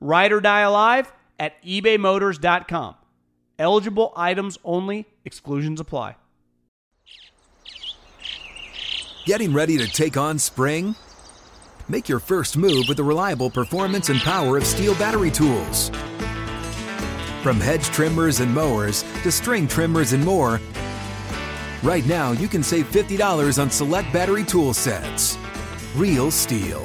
ride or die alive at ebaymotors.com. Eligible items only. Exclusions apply. Getting ready to take on spring? Make your first move with the reliable performance and power of Steel battery tools. From hedge trimmers and mowers to string trimmers and more, right now you can save $50 on select battery tool sets. Real Steel.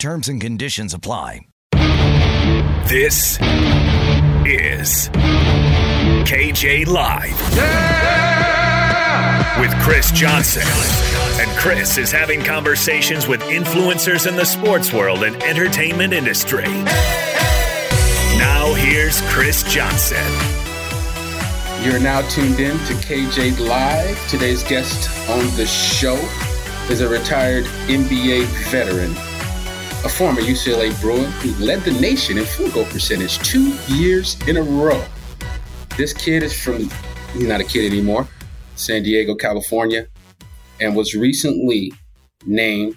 Terms and conditions apply. This is KJ Live with Chris Johnson. And Chris is having conversations with influencers in the sports world and entertainment industry. Now here's Chris Johnson. You're now tuned in to KJ Live. Today's guest on the show is a retired NBA veteran, a former UCLA Bruin who led the nation in field goal percentage 2 years in a row. This kid is from, he's not a kid anymore, San Diego, California, and was recently named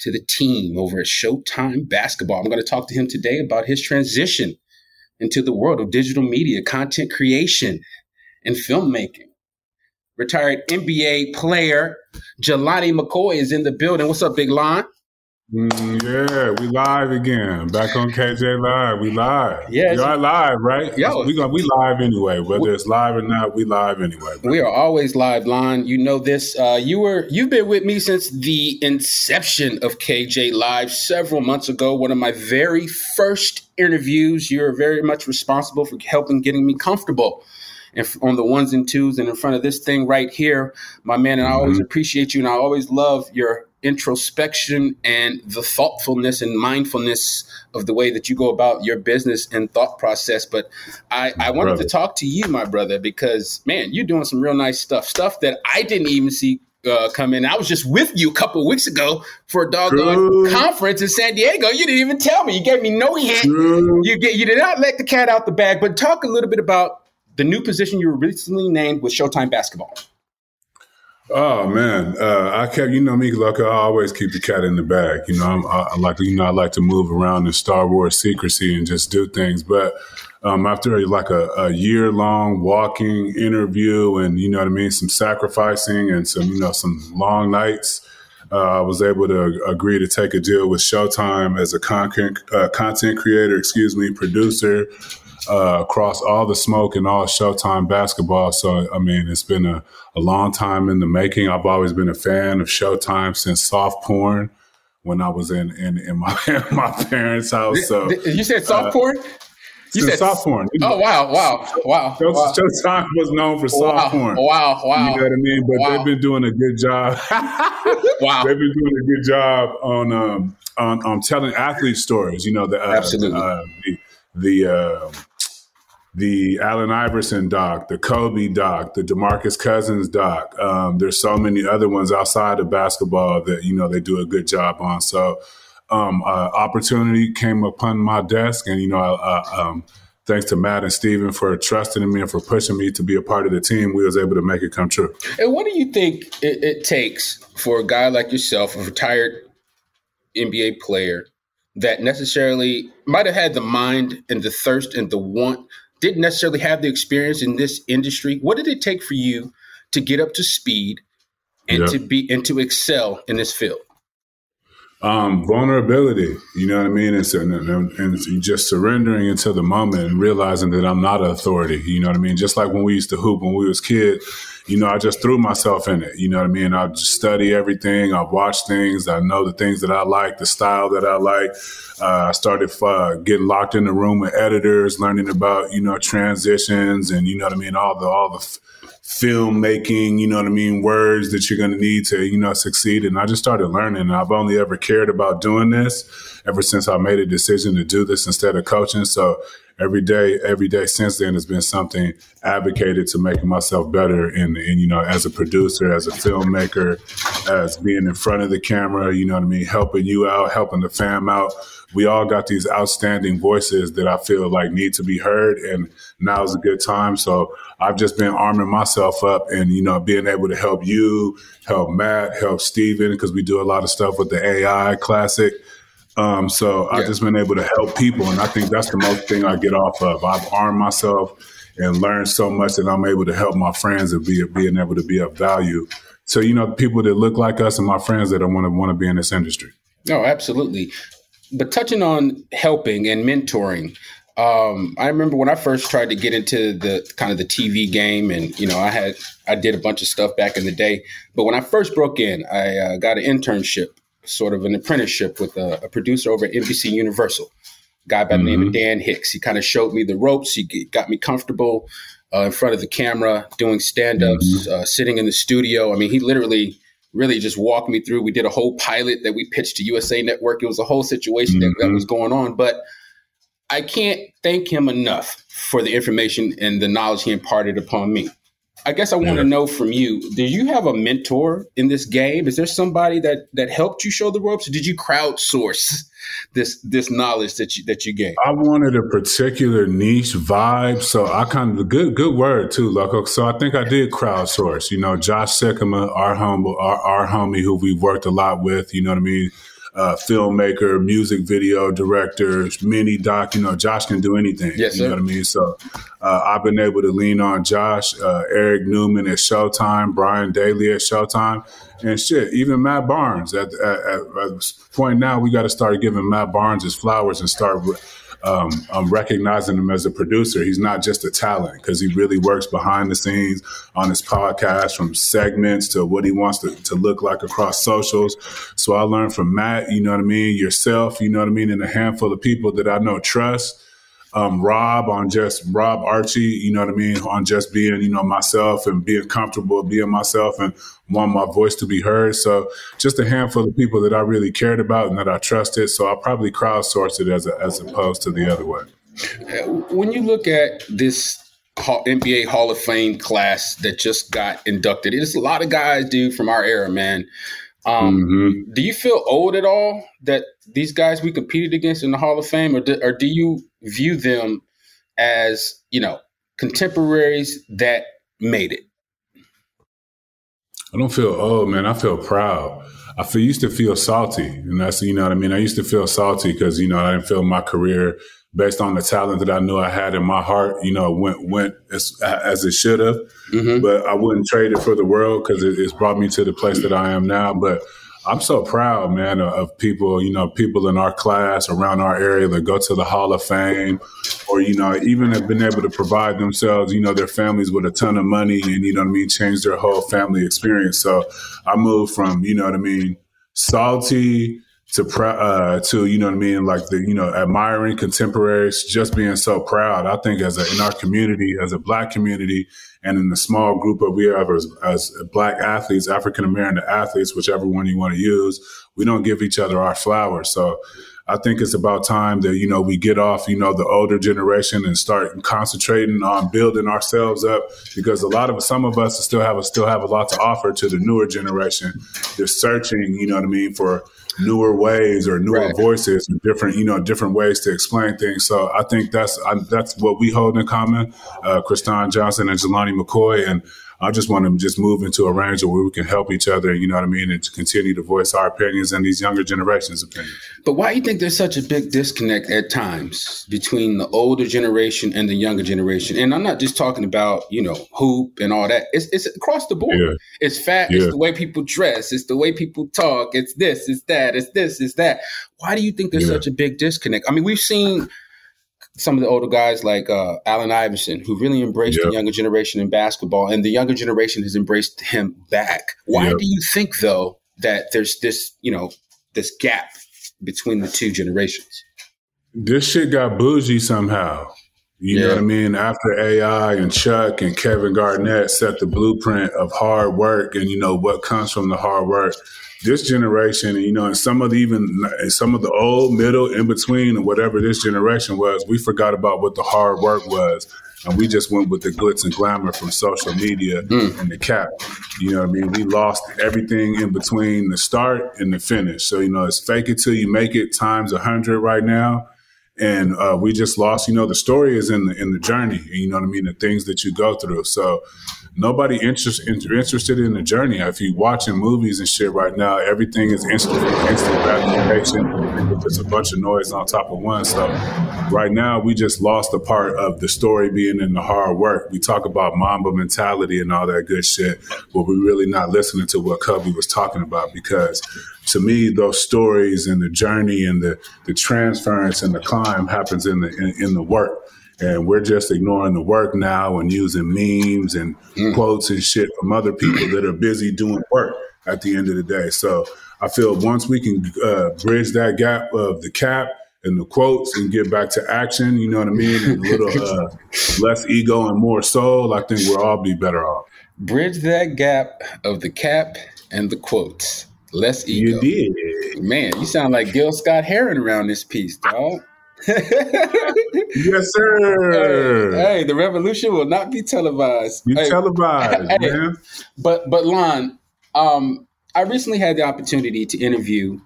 to the team over at Showtime Basketball. I'm going to talk to him today about his transition into the world of digital media, content creation, and filmmaking. Retired NBA player Jelani McCoy is in the building. What's up, Big Lon? Yeah, we live again. Back on KJ Live. We live. Yeah, you are live, right? Yo, we live anyway. Whether it's live or not, we live anyway. Bro. We are always live, Lon. You know this. You've been with me since the inception of KJ Live several months ago. One of my very first interviews. You're very much responsible for helping getting me comfortable and on the ones and twos and in front of this thing right here, my man. And I always appreciate you, and I always love your introspection and the thoughtfulness and mindfulness of the way that you go about your business and thought process. But I wanted to talk to you, my brother, because, man, you're doing some real nice stuff that I didn't even see come in. I was just with you a couple of weeks ago for a doggone conference in San Diego. You didn't even tell me. You gave me no hint. You did not let the cat out the bag. But talk a little bit about the new position you were recently named with Showtime Basketball. Oh man, I always keep the cat in the bag. You know, I like to move around in Star Wars secrecy and just do things. But after like a year-long walking interview and, you know what I mean, some sacrificing and some, you know, some long nights, I was able to agree to take a deal with Showtime as a content creator, producer, across All the Smoke and all Showtime basketball. So, I mean, it's been a long time in the making. I've always been a fan of Showtime since soft porn when I was in my parents' house. So, you said soft porn? You said soft porn. Oh, wow. Showtime was known for soft porn. Wow. You know what I mean? But they've been doing a good job. They've been doing a good job on telling athlete stories. You know, the Allen Iverson doc, the Kobe doc, the DeMarcus Cousins doc. There's so many other ones outside of basketball that, you know, they do a good job on. So, opportunity came upon my desk, and, you know, thanks to Matt and Steven for trusting me and for pushing me to be a part of the team, we was able to make it come true. And what do you think it takes for a guy like yourself, a retired NBA player that necessarily might have had the mind and the thirst and the want, didn't necessarily have the experience in this industry? What did it take for you to get up to speed and to excel in this field? Vulnerability, you know what I mean? And just surrendering into the moment and realizing that I'm not an authority, you know what I mean? Just like when we used to hoop when we was kids, you know, I just threw myself in it, you know what I mean? I just study everything. I watch things. I know the things that I like, the style that I like. I started getting locked in the room with editors, learning about, you know, transitions and, you know what I mean, all the filmmaking, you know what I mean, words that you're going to need to, you know, succeed. And I just started learning. And I've only ever cared about doing this ever since I made a decision to do this instead of coaching. So every day since then has been something advocated to making myself better. And, you know, as a producer, as a filmmaker, as being in front of the camera, you know what I mean, helping you out, helping the fam out. We all got these outstanding voices that I feel like need to be heard, and now is a good time. So I've just been arming myself up and, you know, being able to help you, help Matt, help Steven, because we do a lot of stuff with the AI Classic. I've just been able to help people, and I think that's the most thing I get off of. I've armed myself and learned so much that I'm able to help my friends and being able to be of value. So, you know, people that look like us and my friends that I want to be in this industry. No, absolutely. But touching on helping and mentoring, I remember when I first tried to get into the kind of the TV game, and, you know, I did a bunch of stuff back in the day. But when I first broke in, I got an internship, sort of an apprenticeship with a producer over at NBC Universal, a guy by the name of Dan Hicks. He kind of showed me the ropes. He got me comfortable in front of the camera, doing stand-ups, sitting in the studio. I mean, he literally really just walked me through. We did a whole pilot that we pitched to USA Network. It was a whole situation that was going on. But I can't thank him enough for the information and the knowledge he imparted upon me. I guess I want to know from you, do you have a mentor in this game? Is there somebody that helped you show the ropes? Or did you crowdsource this knowledge that you gained? I wanted a particular niche vibe. So I kind of, good word too, Loco. So I think I did crowdsource, you know, Josh Sikkema, our homie who we've worked a lot with, you know what I mean? Filmmaker, music video director, you know, Josh can do anything. Yes, you know what I mean? So I've been able to lean on Josh, Eric Newman at Showtime, Brian Daly at Showtime, and even Matt Barnes. At this point now, we got to start giving Matt Barnes his flowers and start recognizing him as a producer. He's not just a talent, because he really works behind the scenes on his podcast, from segments to what he wants to look like across socials. So I learned from Matt, you know what I mean, yourself, you know what I mean, and a handful of people that I know trust. Rob Archie, you know what I mean, on just being, you know, myself and being comfortable being myself and want my voice to be heard. So just a handful of people that I really cared about and that I trusted. So I probably crowdsourced it as opposed to the other way. When you look at this NBA Hall of Fame class that just got inducted, it's a lot of guys, dude, from our era, man. Do you feel old at all that these guys we competed against in the Hall of Fame, or do you view them as, you know, contemporaries that made it? I don't feel old, man. I feel proud. I used to feel salty, and that's, you know what I mean? I used to feel salty because, you know, I didn't feel my career based on the talent that I knew I had in my heart, you know, went as it should have. Mm-hmm. But I wouldn't trade it for the world because it's brought me to the place that I am now. But I'm so proud, man, of people, you know, people in our class around our area that go to the Hall of Fame or, you know, even have been able to provide themselves, you know, their families with a ton of money and, you know what I mean, change their whole family experience. So I moved from, you know what I mean, salty to you know what I mean, like the, you know, admiring contemporaries, just being so proud. I think in our community, as a Black community, and in the small group that we have as Black athletes, African American athletes, whichever one you want to use, we don't give each other our flowers. So I think it's about time that, you know, we get off, you know, the older generation and start concentrating on building ourselves up, because some of us still have a lot to offer to the newer generation. They're searching, you know what I mean, for newer ways or newer voices, or different, you know, different ways to explain things. So I think that's what we hold in common, Kristan Johnson and Jelani McCoy. And I just want to move into a range where we can help each other, you know what I mean, and to continue to voice our opinions and these younger generations' opinions. But why do you think there's such a big disconnect at times between the older generation and the younger generation? And I'm not just talking about, you know, hoop and all that. It's across the board. Yeah. It's fat. Yeah. It's the way people dress. It's the way people talk. It's this. It's that. It's this. It's that. Why do you think there's such a big disconnect? I mean, we've seen some of the older guys like Allen Iverson, who really embraced the younger generation in basketball, and the younger generation has embraced him back. Why do you think, though, that there's this, you know, this gap between the two generations? This shit got bougie somehow. You know what I mean? After AI and Chuck and Kevin Garnett set the blueprint of hard work and, you know, what comes from the hard work, this generation, you know, and some of the old, middle, in between, and whatever this generation was, we forgot about what the hard work was. And we just went with the glitz and glamour from social media and the cap. You know what I mean? We lost everything in between the start and the finish. So, you know, it's fake it till you make it times 100 right now. And we just lost, you know, the story is in the journey, you know what I mean, the things that you go through. So nobody interested in the journey. If you're watching movies and shit right now, everything is instant gratification. There's a bunch of noise on top of one. So right now, we just lost the part of the story being in the hard work. We talk about Mamba mentality and all that good shit, but we're really not listening to what Kobe was talking about, because to me, those stories and the journey and the transference and the climb happens in the work. And we're just ignoring the work now and using memes and quotes and shit from other people that are busy doing work at the end of the day. So I feel once we can bridge that gap of the cap and the quotes and get back to action, you know what I mean, and a little less ego and more soul, I think we'll all be better off. Bridge that gap of the cap and the quotes. Less ego. You did. Man, you sound like Gil Scott-Heron around this piece, dog. Yes, sir. Hey, the revolution will not be televised. Televised, man. But Lon, I recently had the opportunity to interview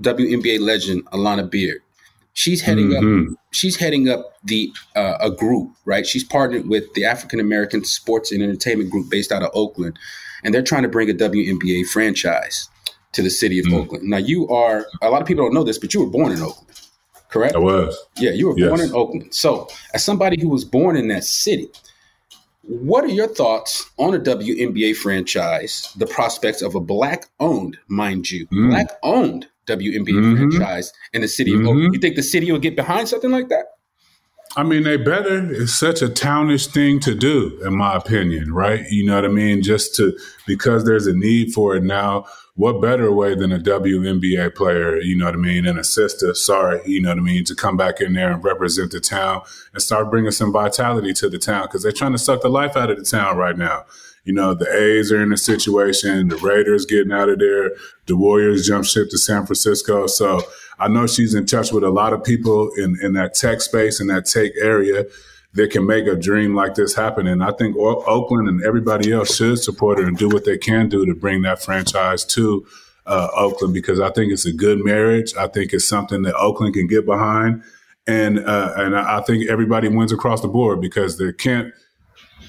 WNBA legend Alana Beard. She's heading up the a group, right? She's partnered with the African American Sports and Entertainment Group based out of Oakland, and they're trying to bring a WNBA franchise to the city of Oakland. Now, a lot of people don't know this, but you were born in Oakland. Correct? I was. Yeah, you were born in Oakland. So as somebody who was born in that city, what are your thoughts on a WNBA franchise, the prospects of a Black-owned, mind you, Black-owned WNBA franchise in the city of Oakland? You think the city will get behind something like that? I mean, they better. It's such a townish thing to do, in my opinion, right? You know what I mean? Because there's a need for it now. What better way than a WNBA player, you know what I mean, and a sister, you know what I mean, to come back in there and represent the town and start bringing some vitality to the town, because they're trying to suck the life out of the town right now. You know, the A's are in a situation, the Raiders getting out of there, the Warriors jump ship to San Francisco. So I know she's in touch with a lot of people in that tech space, in that tech area, that can make a dream like this happen. And I think Oakland and everybody else should support her and do what they can do to bring that franchise to Oakland, because I think it's a good marriage. I think it's something that Oakland can get behind. And I think everybody wins across the board, because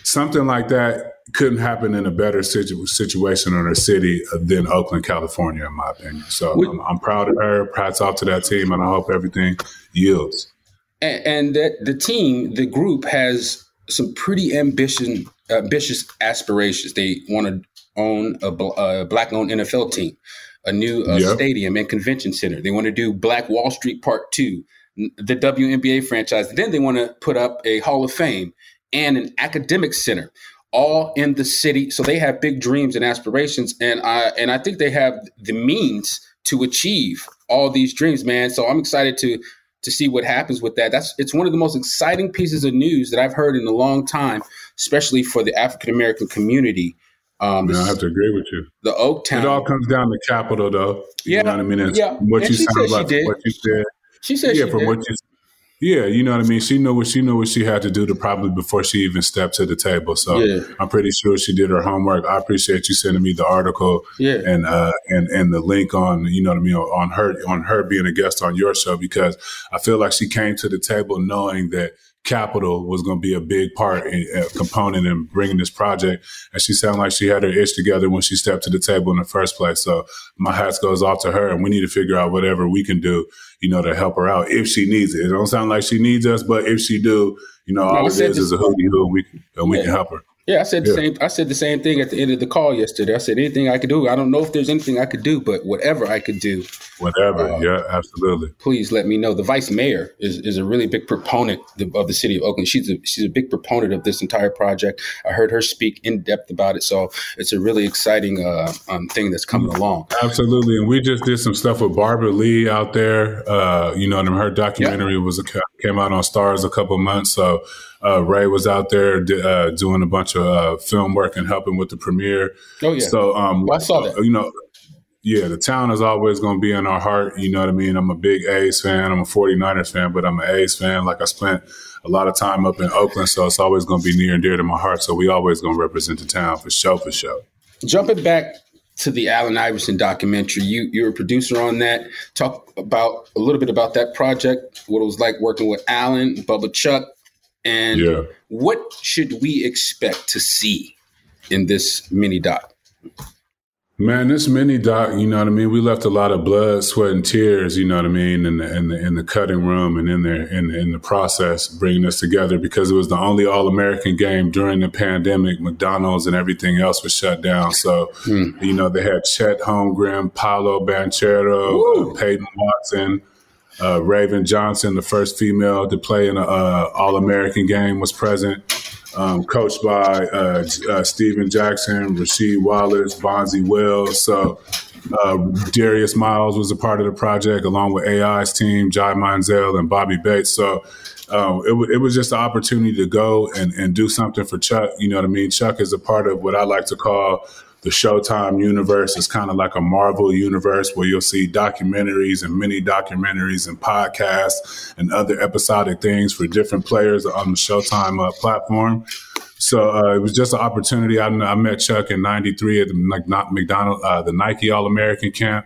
something like that couldn't happen in a better situation in a city than Oakland, California, in my opinion. So I'm proud of her. Hats off to that team, and I hope everything yields. And that the team, the group, has some pretty ambitious aspirations. They want to own a Black-owned NFL team, a new stadium and convention center. They want to do Black Wall Street Part 2, the WNBA franchise. Then they want to put up a Hall of Fame and an academic center, all in the city. So they have big dreams and aspirations, and I think they have the means to achieve all these dreams, man. So I'm excited to see what happens with that. It's one of the most exciting pieces of news that I've heard in a long time, especially for the African-American community. I have to agree with you. The Oaktown. It all comes down to capital, though. You know what I mean? What you sound like, what you said. She said she did. From what you said. Yeah, you know what I mean? She knew what she had to do to probably before she even stepped to the table. So I'm pretty sure she did her homework. I appreciate you sending me the article and the link on, you know what I mean, on her being a guest on your show, because I feel like she came to the table knowing that capital was going to be a big part and component in bringing this project. And she sounded like she had her itch together when she stepped to the table in the first place. So my hat goes off to her, and we need to figure out whatever we can do, you know, to help her out if she needs it. It don't sound like she needs us, but if she do, you know, all it is a hoodie-hoo, and we can help her. Yeah, I said the same thing at the end of the call yesterday. I said, anything I could do. I don't know if there's anything I could do, but whatever I could do. Whatever. Yeah, absolutely. Please let me know. The vice mayor is a really big proponent of the city of Oakland. She's a big proponent of this entire project. I heard her speak in depth about it. So it's a really exciting thing that's coming along. Absolutely. And we just did some stuff with Barbara Lee out there. Her documentary came out on Stars a couple months. So Ray was out there doing a bunch of film work and helping with the premiere. Oh, yeah. So I saw that. The town is always going to be in our heart. You know what I mean? I'm a big A's fan. I'm a 49ers fan, but I'm an A's fan. Like, I spent a lot of time up in Oakland, so it's always going to be near and dear to my heart. So we always going to represent the town for sure. Jumping back to the Allen Iverson documentary, you're a producer on that. Talk about a little bit about that project, what it was like working with Allen, Bubba Chuck, and what should we expect to see in this mini doc? Man, this mini doc, you know what I mean? We left a lot of blood, sweat, and tears, you know what I mean, in the cutting room and in the process, bringing this together, because it was the only All-American game during the pandemic. McDonald's and everything else was shut down. So, you know, they had Chet Holmgren, Paolo Banchero, Peyton Watson, Raven Johnson, the first female to play in an All-American game, was present, coached by Steven Jackson, Rasheed Wallace, Bonzi Wills. So Darius Miles was a part of the project, along with AI's team, Jai Manziel and Bobby Bates. So it was just an opportunity to go and do something for Chuck. You know what I mean? Chuck is a part of what I like to call the Showtime universe. Is kind of like a Marvel universe where you'll see documentaries and mini documentaries and podcasts and other episodic things for different players on the Showtime platform. So it was just an opportunity. I met Chuck in '93 at the Nike All-American camp.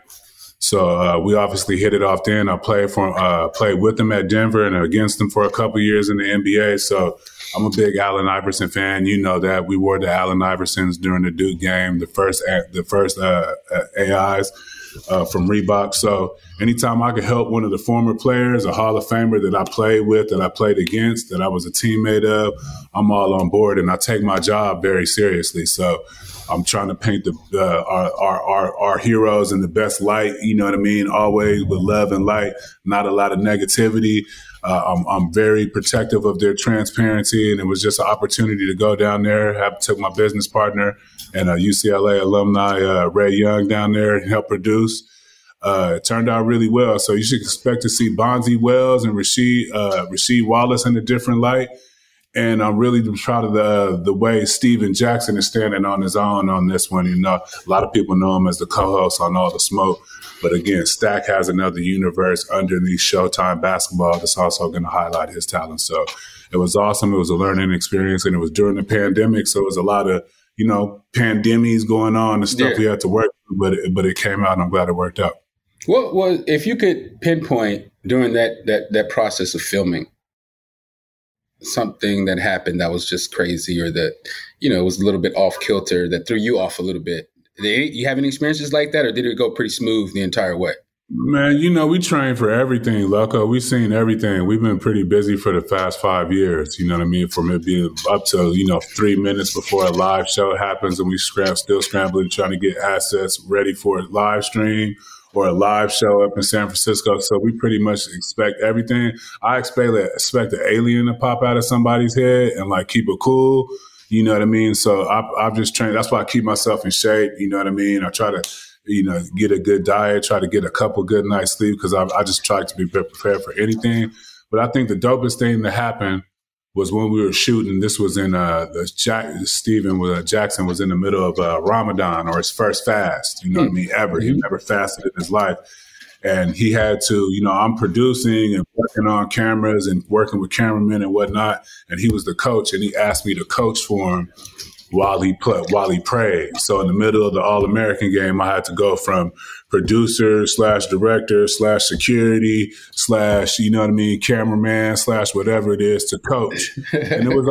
So we obviously hit it off then. I played with him at Denver and against him for a couple years in the NBA. So I'm a big Allen Iverson fan. You know that. We wore the Allen Iversons during the Duke game, the first AIs from Reebok. So anytime I could help one of the former players, a Hall of Famer that I played with, that I played against, that I was a teammate of, I'm all on board, and I take my job very seriously. So I'm trying to paint our heroes in the best light, you know what I mean, always with love and light, not a lot of negativity. I'm very protective of their transparency, and it was just an opportunity to go down there. I took my business partner and a UCLA alumni, Ray Young, down there and help produce. It turned out really well. So you should expect to see Bonzi Wells and Rasheed Wallace in a different light. And I'm really proud of the way Steven Jackson is standing on his own on this one. You know, a lot of people know him as the co-host on All the Smoke. But again, Stack has another universe underneath Showtime basketball that's also going to highlight his talent. So it was awesome. It was a learning experience, and it was during the pandemic. So it was a lot of, you know, pandemics going on and stuff we had to work through, but it came out, and I'm glad it worked out. What was, if you could pinpoint during that process of filming, something that happened that was just crazy, or that, you know, was a little bit off kilter, that threw you off a little bit? You have any experiences like that, or did it go pretty smooth the entire way? Man, you know, we train for everything, Lucko. We've seen everything. We've been pretty busy for the past 5 years, you know what I mean? From it being up to, 3 minutes before a live show happens and we still scrambling, trying to get assets ready for a live stream or a live show up in San Francisco. So we pretty much expect everything. I expect an alien to pop out of somebody's head and, keep it cool. You know what I mean? So I've just trained. That's why I keep myself in shape. You know what I mean? I try to, get a good diet, try to get a couple good night's sleep because I just try to be prepared for anything. But I think the dopest thing that happened was when we were shooting. This was in Steven Jackson was in the middle of Ramadan or his first fast. You know what I mean? Ever. He never fasted in his life. And he had to, I'm producing and working on cameras and working with cameramen and whatnot. And he was the coach, and he asked me to coach for him while he prayed. So in the middle of the All-American game, I had to go from producer/director/security/ cameraman / whatever it is to coach. And it was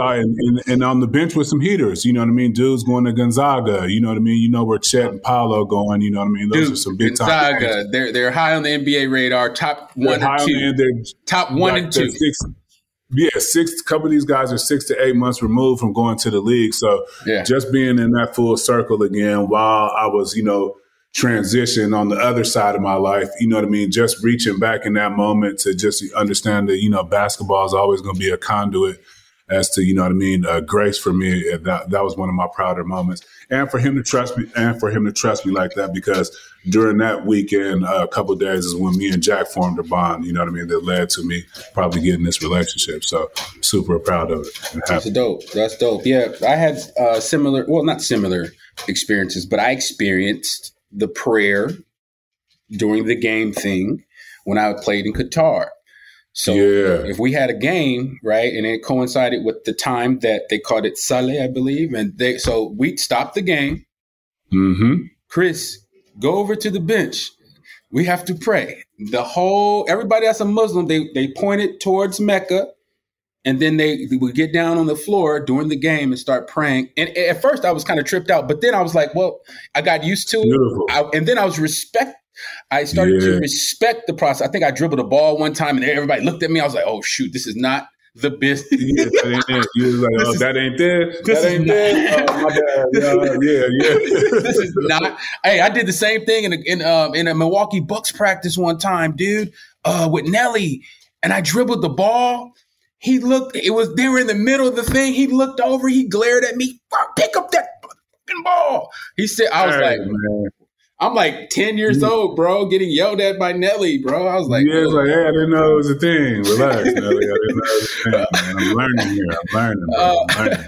and on the bench with some heaters, dudes going to Gonzaga, where Chet and Paolo going, those are some big time. Gonzaga, they're high on the NBA radar, top one and two. A couple of these guys are 6 to 8 months removed from going to the league. So just being in that full circle again while I was, transitioning on the other side of my life, just reaching back in that moment to just understand that, basketball is always going to be a conduit as to, grace for me. That was one of my prouder moments. And for him to trust me like that, because during that weekend, a couple of days is when me and Jack formed a bond, that led to me probably getting this relationship. So super proud of it. That's dope. That's dope. Yeah, I had not similar experiences, but I experienced the prayer during the game thing when I played in Qatar. So if we had a game, right, and it coincided with the time that they called it Saleh, I believe, and so we'd stop the game. Mm-hmm. Chris, go over to the bench. We have to pray. Everybody that's a Muslim, they pointed towards Mecca, and then they would get down on the floor during the game and start praying. And at first I was kind of tripped out, but then I was like, well, I got used to it. And then I was respectful. I started to respect the process. I think I dribbled a ball one time and everybody looked at me. I was like, oh, shoot, this is not the business. That ain't it. Oh, my God. This is not. Hey, I did the same thing in a Milwaukee Bucks practice one time, dude, with Nelly. And I dribbled the ball. He looked. They were in the middle of the thing. He looked over. He glared at me. Pick up that fucking ball. He said, man. I'm 10 years old, bro, getting yelled at by Nelly, bro. I was like, hey, I didn't know it was a thing. Relax, Nelly. I didn't know it was a thing, man. I'm learning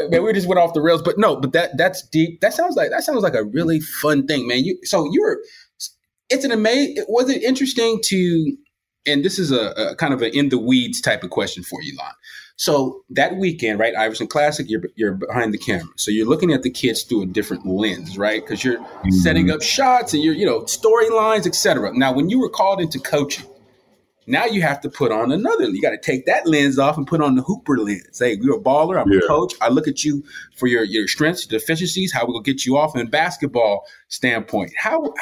here. Man, we just went off the rails. But no, but that's deep. That sounds like a really fun thing, man. Was it interesting to, and this is a kind of an in the weeds type of question for you, Lon. So that weekend, right, Iverson Classic, you're behind the camera. So you're looking at the kids through a different lens, right? Because you're setting up shots and you're, storylines, et cetera. Now, when you were called into coaching, now you have to put on another. You got to take that lens off and put on the Hooper lens. Hey, you're a baller. I'm a coach. I look at you for your strengths, deficiencies, how we're going to get you off in a basketball standpoint. How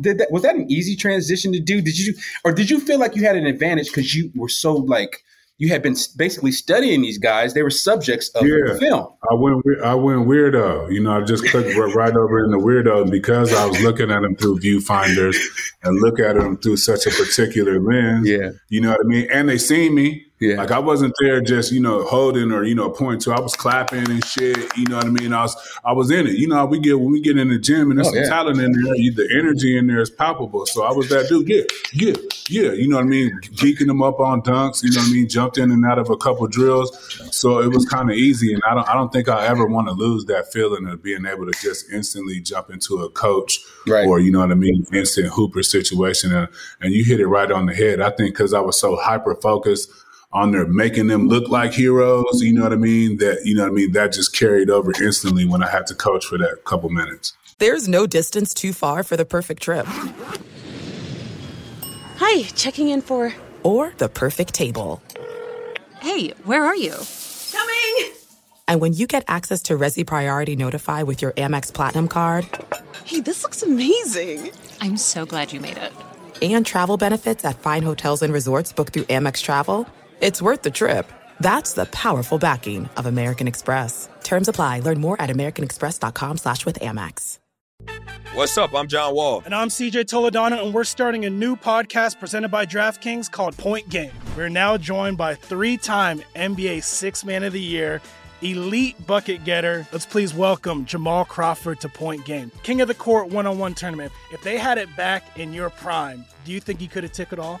did that? Was that an easy transition to do? Did you feel like you had an advantage because you were so you had been basically studying these guys? They were subjects of the film. I went weirdo. I just clicked right over in the weirdo because I was looking at them through viewfinders and look at them through such a particular lens. Yeah. You know what I mean? And they seen me. Yeah. I wasn't there just, holding or, pointing to. I was clapping and shit. You know what I mean? I was in it. When we get in the gym and there's some talent in there, the energy in there is palpable. So I was that dude. Yeah. You know what I mean? Geeking them up on dunks. You know what I mean? Jumped in and out of a couple drills. So it was kind of easy. And I don't think I ever want to lose that feeling of being able to just instantly jump into a coach or, instant Hooper situation. And you hit it right on the head. I think because I was so hyper-focused on there, making them look like heroes, that just carried over instantly when I had to coach for that couple minutes. There's no distance too far for the perfect trip. Hi, checking in for... Or the perfect table. Hey, where are you? Coming! And when you get access to Resi Priority Notify with your Amex Platinum card... Hey, this looks amazing. I'm so glad you made it. and travel benefits at fine hotels and resorts booked through Amex Travel, it's worth the trip. That's the powerful backing of American Express. Terms apply. Learn more at americanexpress.com/withAmex. What's up? I'm John Wall. And I'm CJ Toledano, and we're starting a new podcast presented by DraftKings called Point Game. We're now joined by three-time NBA Sixth Man of the Year, elite bucket getter. Let's please welcome Jamal Crawford to Point Game. King of the Court one-on-one tournament. If they had it back in your prime, do you think he could have took it all?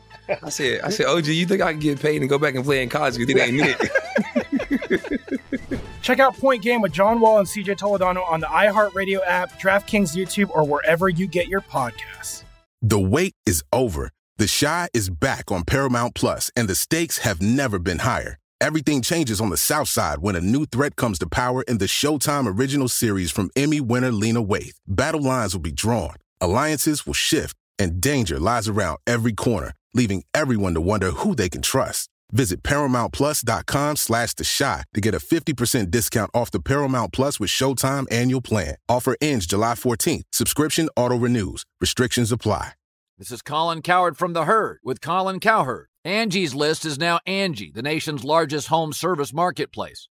I said, OG, you think I can get paid and go back and play in college because it ain't it? Check out Point Game with John Wall and CJ Toledano on the iHeartRadio app, DraftKings YouTube, or wherever you get your podcasts. The wait is over. The Chi is back on Paramount Plus, and the stakes have never been higher. Everything changes on the South Side when a new threat comes to power in the Showtime original series from Emmy winner Lena Waithe. Battle lines will be drawn, alliances will shift, and danger lies around every corner, leaving everyone to wonder who they can trust. Visit ParamountPlus.com/TheShot to get a 50% discount off the Paramount Plus with Showtime annual plan. Offer ends July 14th. Subscription auto-renews. Restrictions apply. This is Colin Cowherd from The Herd with Colin Cowherd. Angie's List is now Angie, the nation's largest home service marketplace.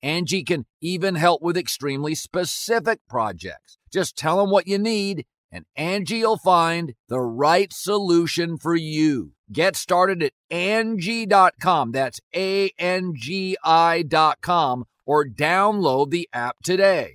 Angie can even help with extremely specific projects. Just tell them what you need, and Angie will find the right solution for you. Get started at Angie.com. That's ANGI.com, or download the app today.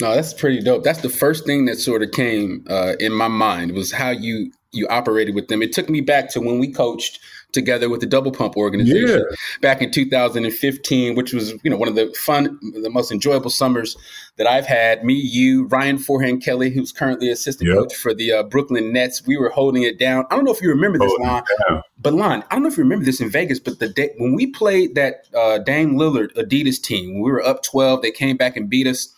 No, that's pretty dope. That's the first thing that sort of came in my mind was how you operated with them. It took me back to when we coached together with the Double Pump organization back in 2015, which was, one of the most enjoyable summers that I've had. Me, you, Ryan Forehand-Kelly, who's currently assistant coach for the Brooklyn Nets. We were holding it down. I don't know if you remember this, Lon. But, Lon, I don't know if you remember this in Vegas, but the day when we played that Dame Lillard Adidas team, when we were up 12, they came back and beat us.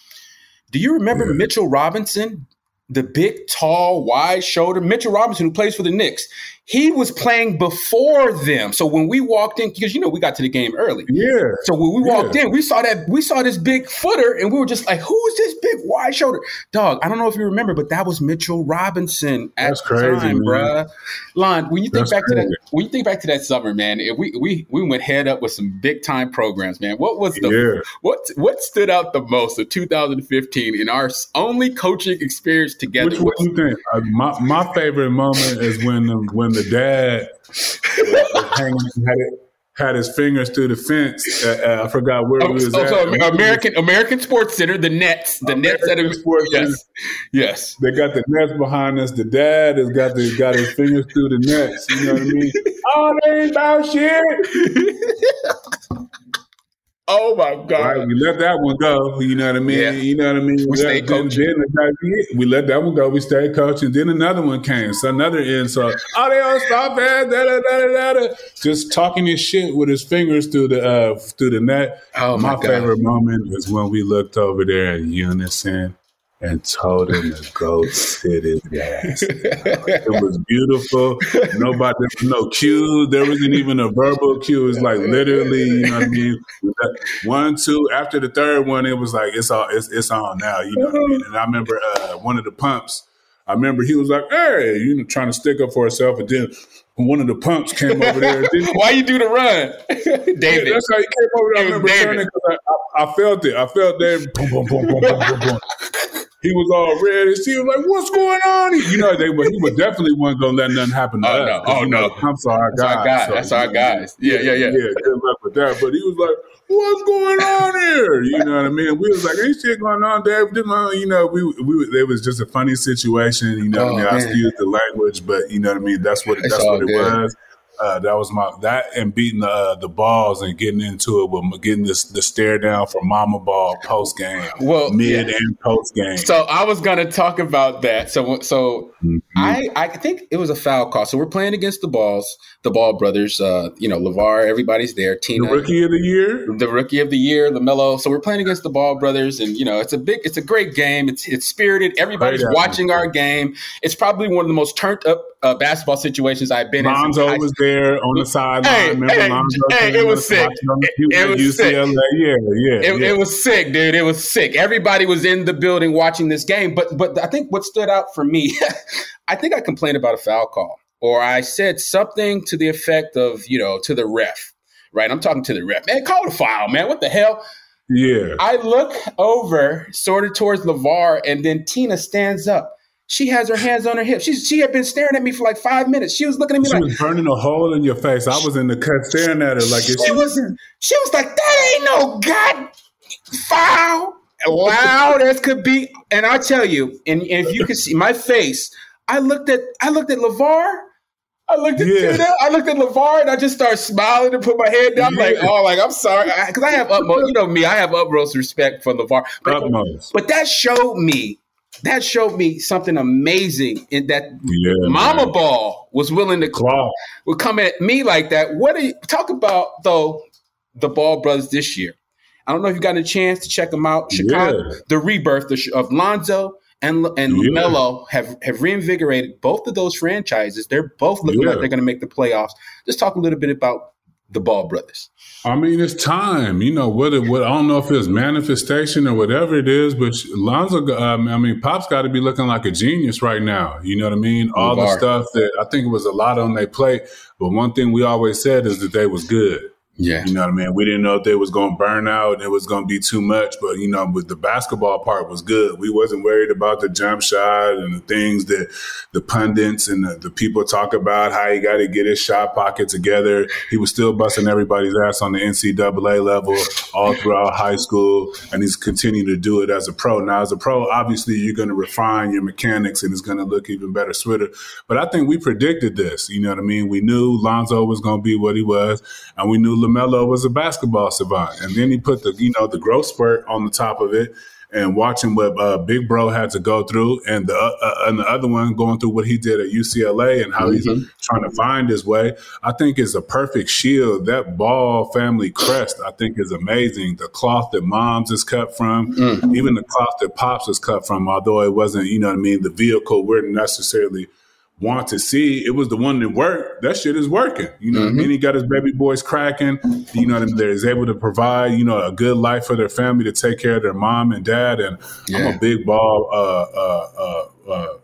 Do you remember Mitchell Robinson, the big, tall, wide-shouldered Mitchell Robinson who plays for the Knicks? He was playing before them. So when we walked in, because, you know, we got to the game early. Yeah. So when we walked in, we saw this big footer, and we were just like, who is this big wide shoulder? Dog, I don't know if you remember, but that was Mitchell Robinson at the time, bruh. Lon, when you think back to that summer, man, we went head up with some big time programs, man. What was what stood out the most of 2015 in our only coaching experience together? Which one do you think? My favorite moment is when the dad was hanging, had his fingers through the fence. I forgot where we was at. So American Sports Center, the Nets. The Nets at Sports Center. Yes. They got the Nets behind us. The dad has got his fingers through the Nets. You know what I mean? Oh, they ain't about shit. Oh, my God. Right, we let that one go. You know what I mean? Yeah. You know what I mean? We stayed coaching. We let that one go. We stayed coaching. Then another one came. So another insult. Oh, they all stop that. Da, da, da, da, da. Just talking his shit with his fingers through the net. Oh, my favorite moment was when we looked over there in unison and told him to go sit his ass. It was beautiful. Nobody, there was no cue. There wasn't even a verbal cue. It was like literally, you know what I mean? 1, 2. After the third one, it was like, it's on now, you know what I mean? And I remember one of the pumps, he was like, hey, you know, trying to stick up for himself. And then one of the pumps came over there. Why you do the run? David. That's how he came over there. I remember turning because I felt it. I felt David. Boom, boom, boom, boom, boom, boom, boom. He was all red. His team was like, what's going on? You know, he was definitely wasn't going to let nothing happen to us. No. Oh, no. Pumps are our guys. That's our guys. Yeah. Good luck with that. But he was like, what's going on here? You know what I mean? We was like, ain't shit going on, Dave. You know, we it was just a funny situation. You know what I mean? I still used the language, but you know what I mean? That's what it was. That was that and beating the balls and getting into it with getting the stare down for Mama Ball post game, and post game. So I was gonna talk about that. So I think it was a foul call. So we're playing against the Ball brothers. You know, LeVar, everybody's there. Tina, the rookie of the year, LaMelo. So we're playing against the Ball brothers, and you know, it's a great game. It's spirited. Everybody's watching our game. It's probably one of the most turned up basketball situations I've been in. Lonzo was there on the sideline. It was sick. It was sick, dude. It was sick. Everybody was in the building watching this game. But I think what stood out for me, I think I complained about a foul call, or I said something to the effect of, you know, to the ref, right? I'm talking to the ref. Man, call the foul, man. What the hell? Yeah. I look over, sort of towards LeVar, and then Tina stands up. She has her hands on her hips. She had been staring at me for like 5 minutes. She was looking at me like she was burning a hole in your face. I was in the cut staring at her like she was like, that ain't no god foul. Loud as could be. And I tell you, and if you could see my face, I looked at LeVar. I looked at Tina, I looked at LeVar, and I just started smiling and put my head down. Like, I'm sorry. Because I have utmost, you know me, I have utmost respect for LeVar. But that showed me. That showed me something amazing in that Mama Ball was willing to would come at me like that. What do you talk about though? The Ball brothers this year. I don't know if you got a chance to check them out. Chicago, the rebirth of Lonzo and LaMelo have reinvigorated both of those franchises. They're both looking like they're going to make the playoffs. Just talk a little bit about the Ball brothers. I mean, it's time, you know, what I don't know if it's manifestation or whatever it is, but Lonzo, Pop's got to be looking like a genius right now. You know what I mean? All the stuff that I think it was a lot on their plate. But one thing we always said is that they was good. Yeah. You know what I mean? We didn't know if they was going to burn out and it was going to be too much. But, you know, with the basketball part was good. We wasn't worried about the jump shot and the things that the pundits and the people talk about, how he got to get his shot pocket together. He was still busting everybody's ass on the NCAA level all throughout high school. And he's continued to do it as a pro. Now, as a pro, obviously, you're going to refine your mechanics and it's going to look even better, sweeter. But I think we predicted this. You know what I mean? We knew Lonzo was going to be what he was. And we knew LaMelo was a basketball savant, and then he put the growth spurt on the top of it, and watching what Big Bro had to go through, and the other one going through what he did at UCLA and how he's trying to find his way. I think is a perfect shield. That Ball family crest, I think, is amazing. The cloth that Moms is cut from, even the cloth that Pops is cut from, although it wasn't, you know what I mean, the vehicle we're necessarily want to see. It was the one that worked. That shit is working. You know what I mean? He got his baby boys cracking. You know what I mean? They're able to provide, you know, a good life for their family, to take care of their mom and dad. And I'm a big ball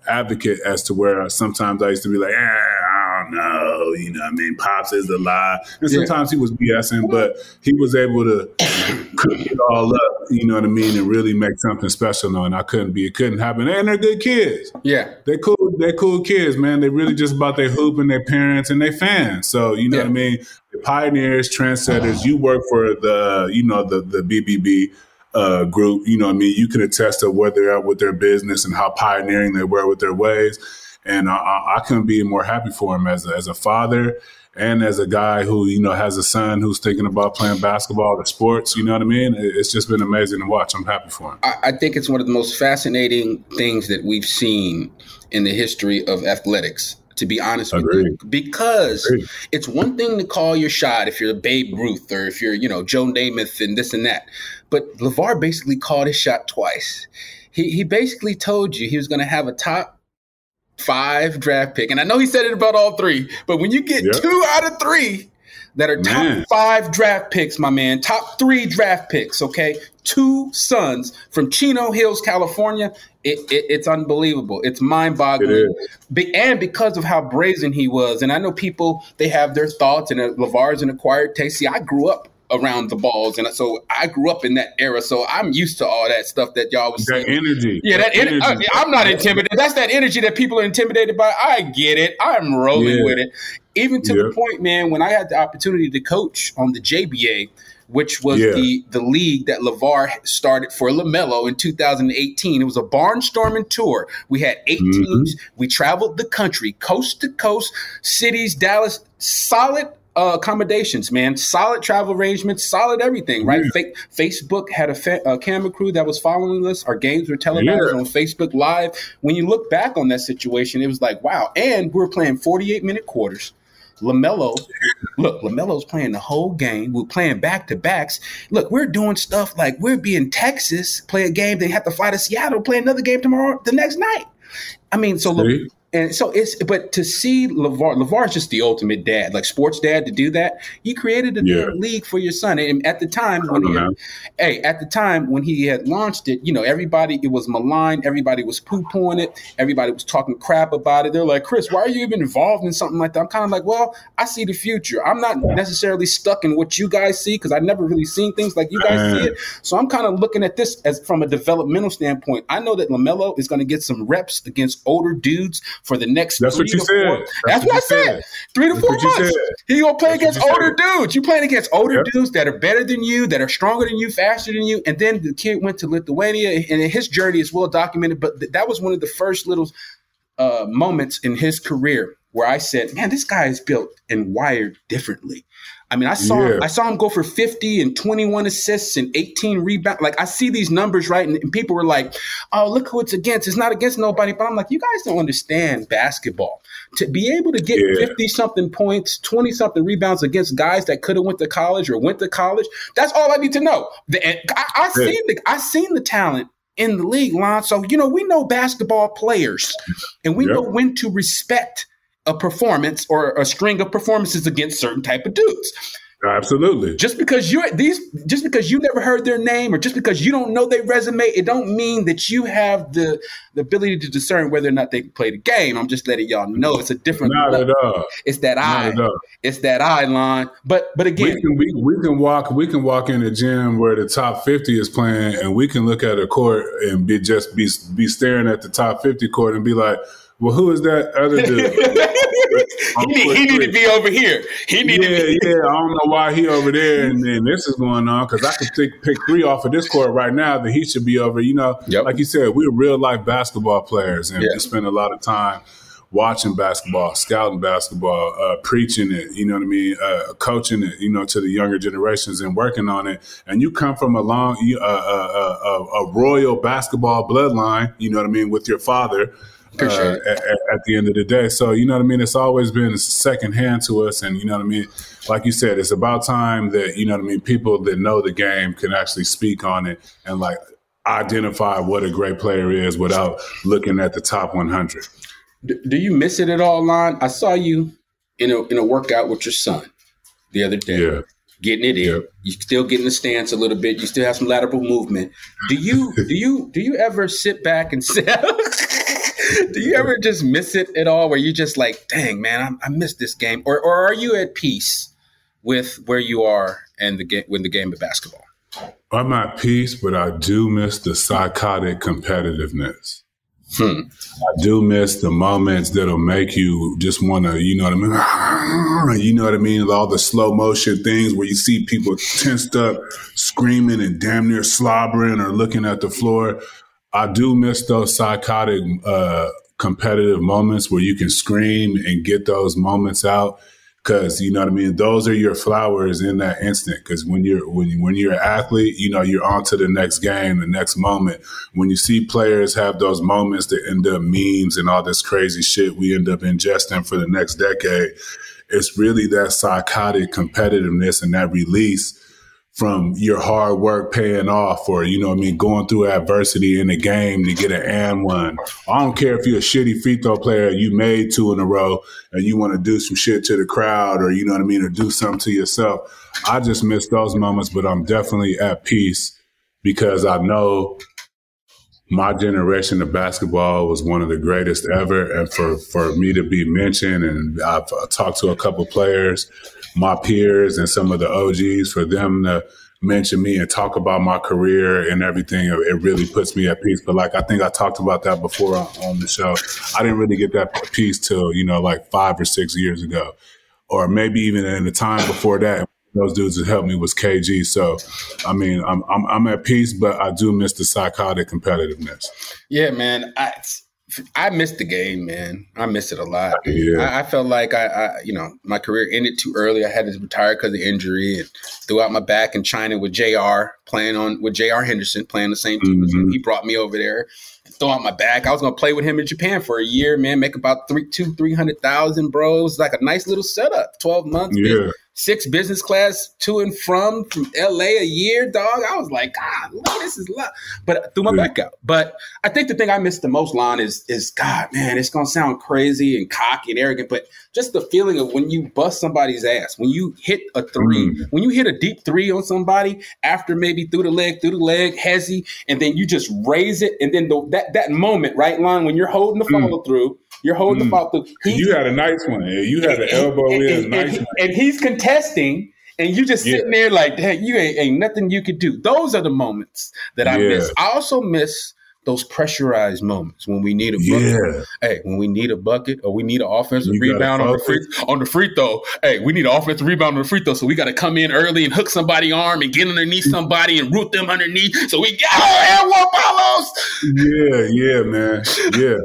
advocate, as to where sometimes I used to be like, I don't know. You know what I mean? Pops is a lie. And sometimes he was BSing, but he was able to cook it all up, you know what I mean, and really make something special. No, and it couldn't happen. And they're good kids. Yeah. They're cool kids, man. They really just about their hoop and their parents and their fans. So, you know what I mean? The pioneers, trendsetters, you work for the BBB group. You know what I mean? You can attest to where they're at with their business and how pioneering they were with their ways. And I couldn't be more happy for him as a father, and as a guy who, you know, has a son who's thinking about playing basketball or sports. You know what I mean? It's just been amazing to watch. I'm happy for him. I think it's one of the most fascinating things that we've seen in the history of athletics, to be honest with you, because it's one thing to call your shot if you're Babe Ruth or if you're, you know, Joe Namath and this and that. But LeVar basically called his shot twice. He basically told you he was going to have a top 5 draft pick. And I know he said it about all 3, but when you get 2 out of 3 that are top 5 draft picks, my man, top 3 draft picks, okay? 2 sons from Chino Hills, California, it's unbelievable. It's mind-boggling. And because of how brazen he was, and I know people, they have their thoughts, and LeVar's an acquired taste. See, I grew up around the balls, and so I grew up in that era, so I'm used to all that stuff that y'all was saying. That energy. Yeah, that energy. I'm not intimidated. That's that energy that people are intimidated by. I get it. I'm rolling with it. Even to the point, man, when I had the opportunity to coach on the JBA, which was the league that LeVar started for LaMelo in 2018. It was a barnstorming tour. We had 8 teams. We traveled the country, coast to coast, cities, Dallas, solid accommodations, man. Solid travel arrangements, solid everything, right? Facebook had a camera crew that was following us. Our games were televised on Facebook Live. When you look back on that situation, it was like, wow. And we were playing 48-minute quarters. LaMelo's playing the whole game. We're playing back-to-backs. Look, we're doing stuff like we'll be in Texas, play a game, then have to fly to Seattle, play another game tomorrow, the next night. I mean, so look. And so but to see LeVar's just the ultimate dad, like sports dad, to do that. You created a league for your son. And at the time when he had launched it, you know, everybody, it was maligned. Everybody was poo-pooing it. Everybody was talking crap about it. They're like, Chris, why are you even involved in something like that? I'm kind of like, well, I see the future. I'm not necessarily stuck in what you guys see, because I've never really seen things like you guys see it. So I'm kind of looking at this as from a developmental standpoint. I know that LaMelo is going to get some reps against older dudes for the next 3 to 4. That's what I said. 3 to 4 months. He gonna play against older dudes. You playing against older dudes that are better than you, that are stronger than you, faster than you. And then the kid went to Lithuania, and his journey is well documented. But that was one of the first little moments in his career where I said, man, this guy is built and wired differently. I mean, I saw him go for 50 and 21 assists and 18 rebounds. Like, I see these numbers, right? And people were like, oh, look who it's against. It's not against nobody. But I'm like, you guys don't understand basketball. To be able to get 50-something points, 20-something rebounds against guys that could have went to college, that's all I need to know. I seen the talent in the league, Lon. So, you know, we know basketball players, and we know when to respect a performance or a string of performances against certain type of dudes. Absolutely. Just because you never heard their name, or just because you don't know their resume, it don't mean that you have the ability to discern whether or not they can play the game. I'm just letting y'all know it's a different level. At all. It's that eye line. But again, we can walk in the gym where the top 50 is playing, and we can look at a court and be staring at the top 50 court and be like, well, who is that other dude? he need to be over here. He need to be here. I don't know why he over there, and this is going on, because I could pick 3 off of this court right now that he should be over. You know, like you said, we're real-life basketball players, and we spend a lot of time watching basketball, scouting basketball, preaching it, you know what I mean, coaching it, you know, to the younger generations and working on it. And you come from a royal basketball bloodline, you know what I mean, with your father. At the end of the day. So, you know what I mean? It's always been secondhand to us. And, you know what I mean? Like you said, it's about time that, you know what I mean, people that know the game can actually speak on it and, like, identify what a great player is without looking at the top 100. Do you miss it at all, Lon? I saw you in a workout with your son the other day. Yeah. Getting it in. Yep. You're still getting the stance a little bit. You still have some lateral movement. Do you ever sit back and say, do you ever just miss it at all, where you just like, dang, man, I missed this game? Or are you at peace with where you are and the game of basketball? I'm at peace, but I do miss the psychotic competitiveness. I do miss the moments that'll make you just want to, you know what I mean? You know what I mean? All the slow motion things where you see people tensed up, screaming and damn near slobbering or looking at the floor. I do miss those psychotic competitive moments where you can scream and get those moments out, because, you know what I mean, those are your flowers in that instant. Because when you're an athlete, you know, you're on to the next game, the next moment. When you see players have those moments that end up memes and all this crazy shit we end up ingesting for the next decade, it's really that psychotic competitiveness and that release from your hard work paying off, or, you know what I mean, going through adversity in the game to get an and one. I don't care if you're a shitty free throw player, you made two in a row and you want to do some shit to the crowd, or, you know what I mean, or do something to yourself. I just miss those moments, but I'm definitely at peace because I know my generation of basketball was one of the greatest ever. And for me to be mentioned, and I've talked to a couple players, my peers and some of the OGs, for them to mention me and talk about my career and everything, it really puts me at peace. But like, I think I talked about that before on the show. I didn't really get that peace till, you know, like 5 or 6 years ago, or maybe even in the time before that. Those dudes that helped me was KG. So, I mean, I'm at peace, but I do miss the psychotic competitiveness. Yeah, man. I missed the game, man. I missed it a lot. Yeah. I felt like I my career ended too early. I had to retire because of injury, and threw out my back in China with JR, with JR Henderson, playing the same team as him. He brought me over there, throw out my back. I was going to play with him in Japan for a year, man, make about $300,000, bro. It was like a nice little setup, 12 months, yeah. Man. 6 business class to and from LA a year, dog. I was like, God, look, this is love. But I threw my back out. But I think the thing I miss the most, Lon, is God, man, it's going to sound crazy and cocky and arrogant, but just the feeling of when you bust somebody's ass, when you hit a three, when you hit a deep three on somebody after maybe through the leg, hezzy, and then you just raise it. And then that moment, right, Lon, when you're holding the follow through, you're holding the foul through. You had a nice one. Yeah. You had an elbow in, nice one. And he's contesting, and you just sitting there like, dang, you ain't nothing you could do. Those are the moments that I miss. I also miss those pressurized moments when we need a bucket. Hey, when we need a bucket, or we need an offensive rebound on the free throw. Hey, we need an offensive rebound on the free throw, so we got to come in early and hook somebody's arm and get underneath somebody and root them underneath. So we got Palos. Yeah, man. Yeah.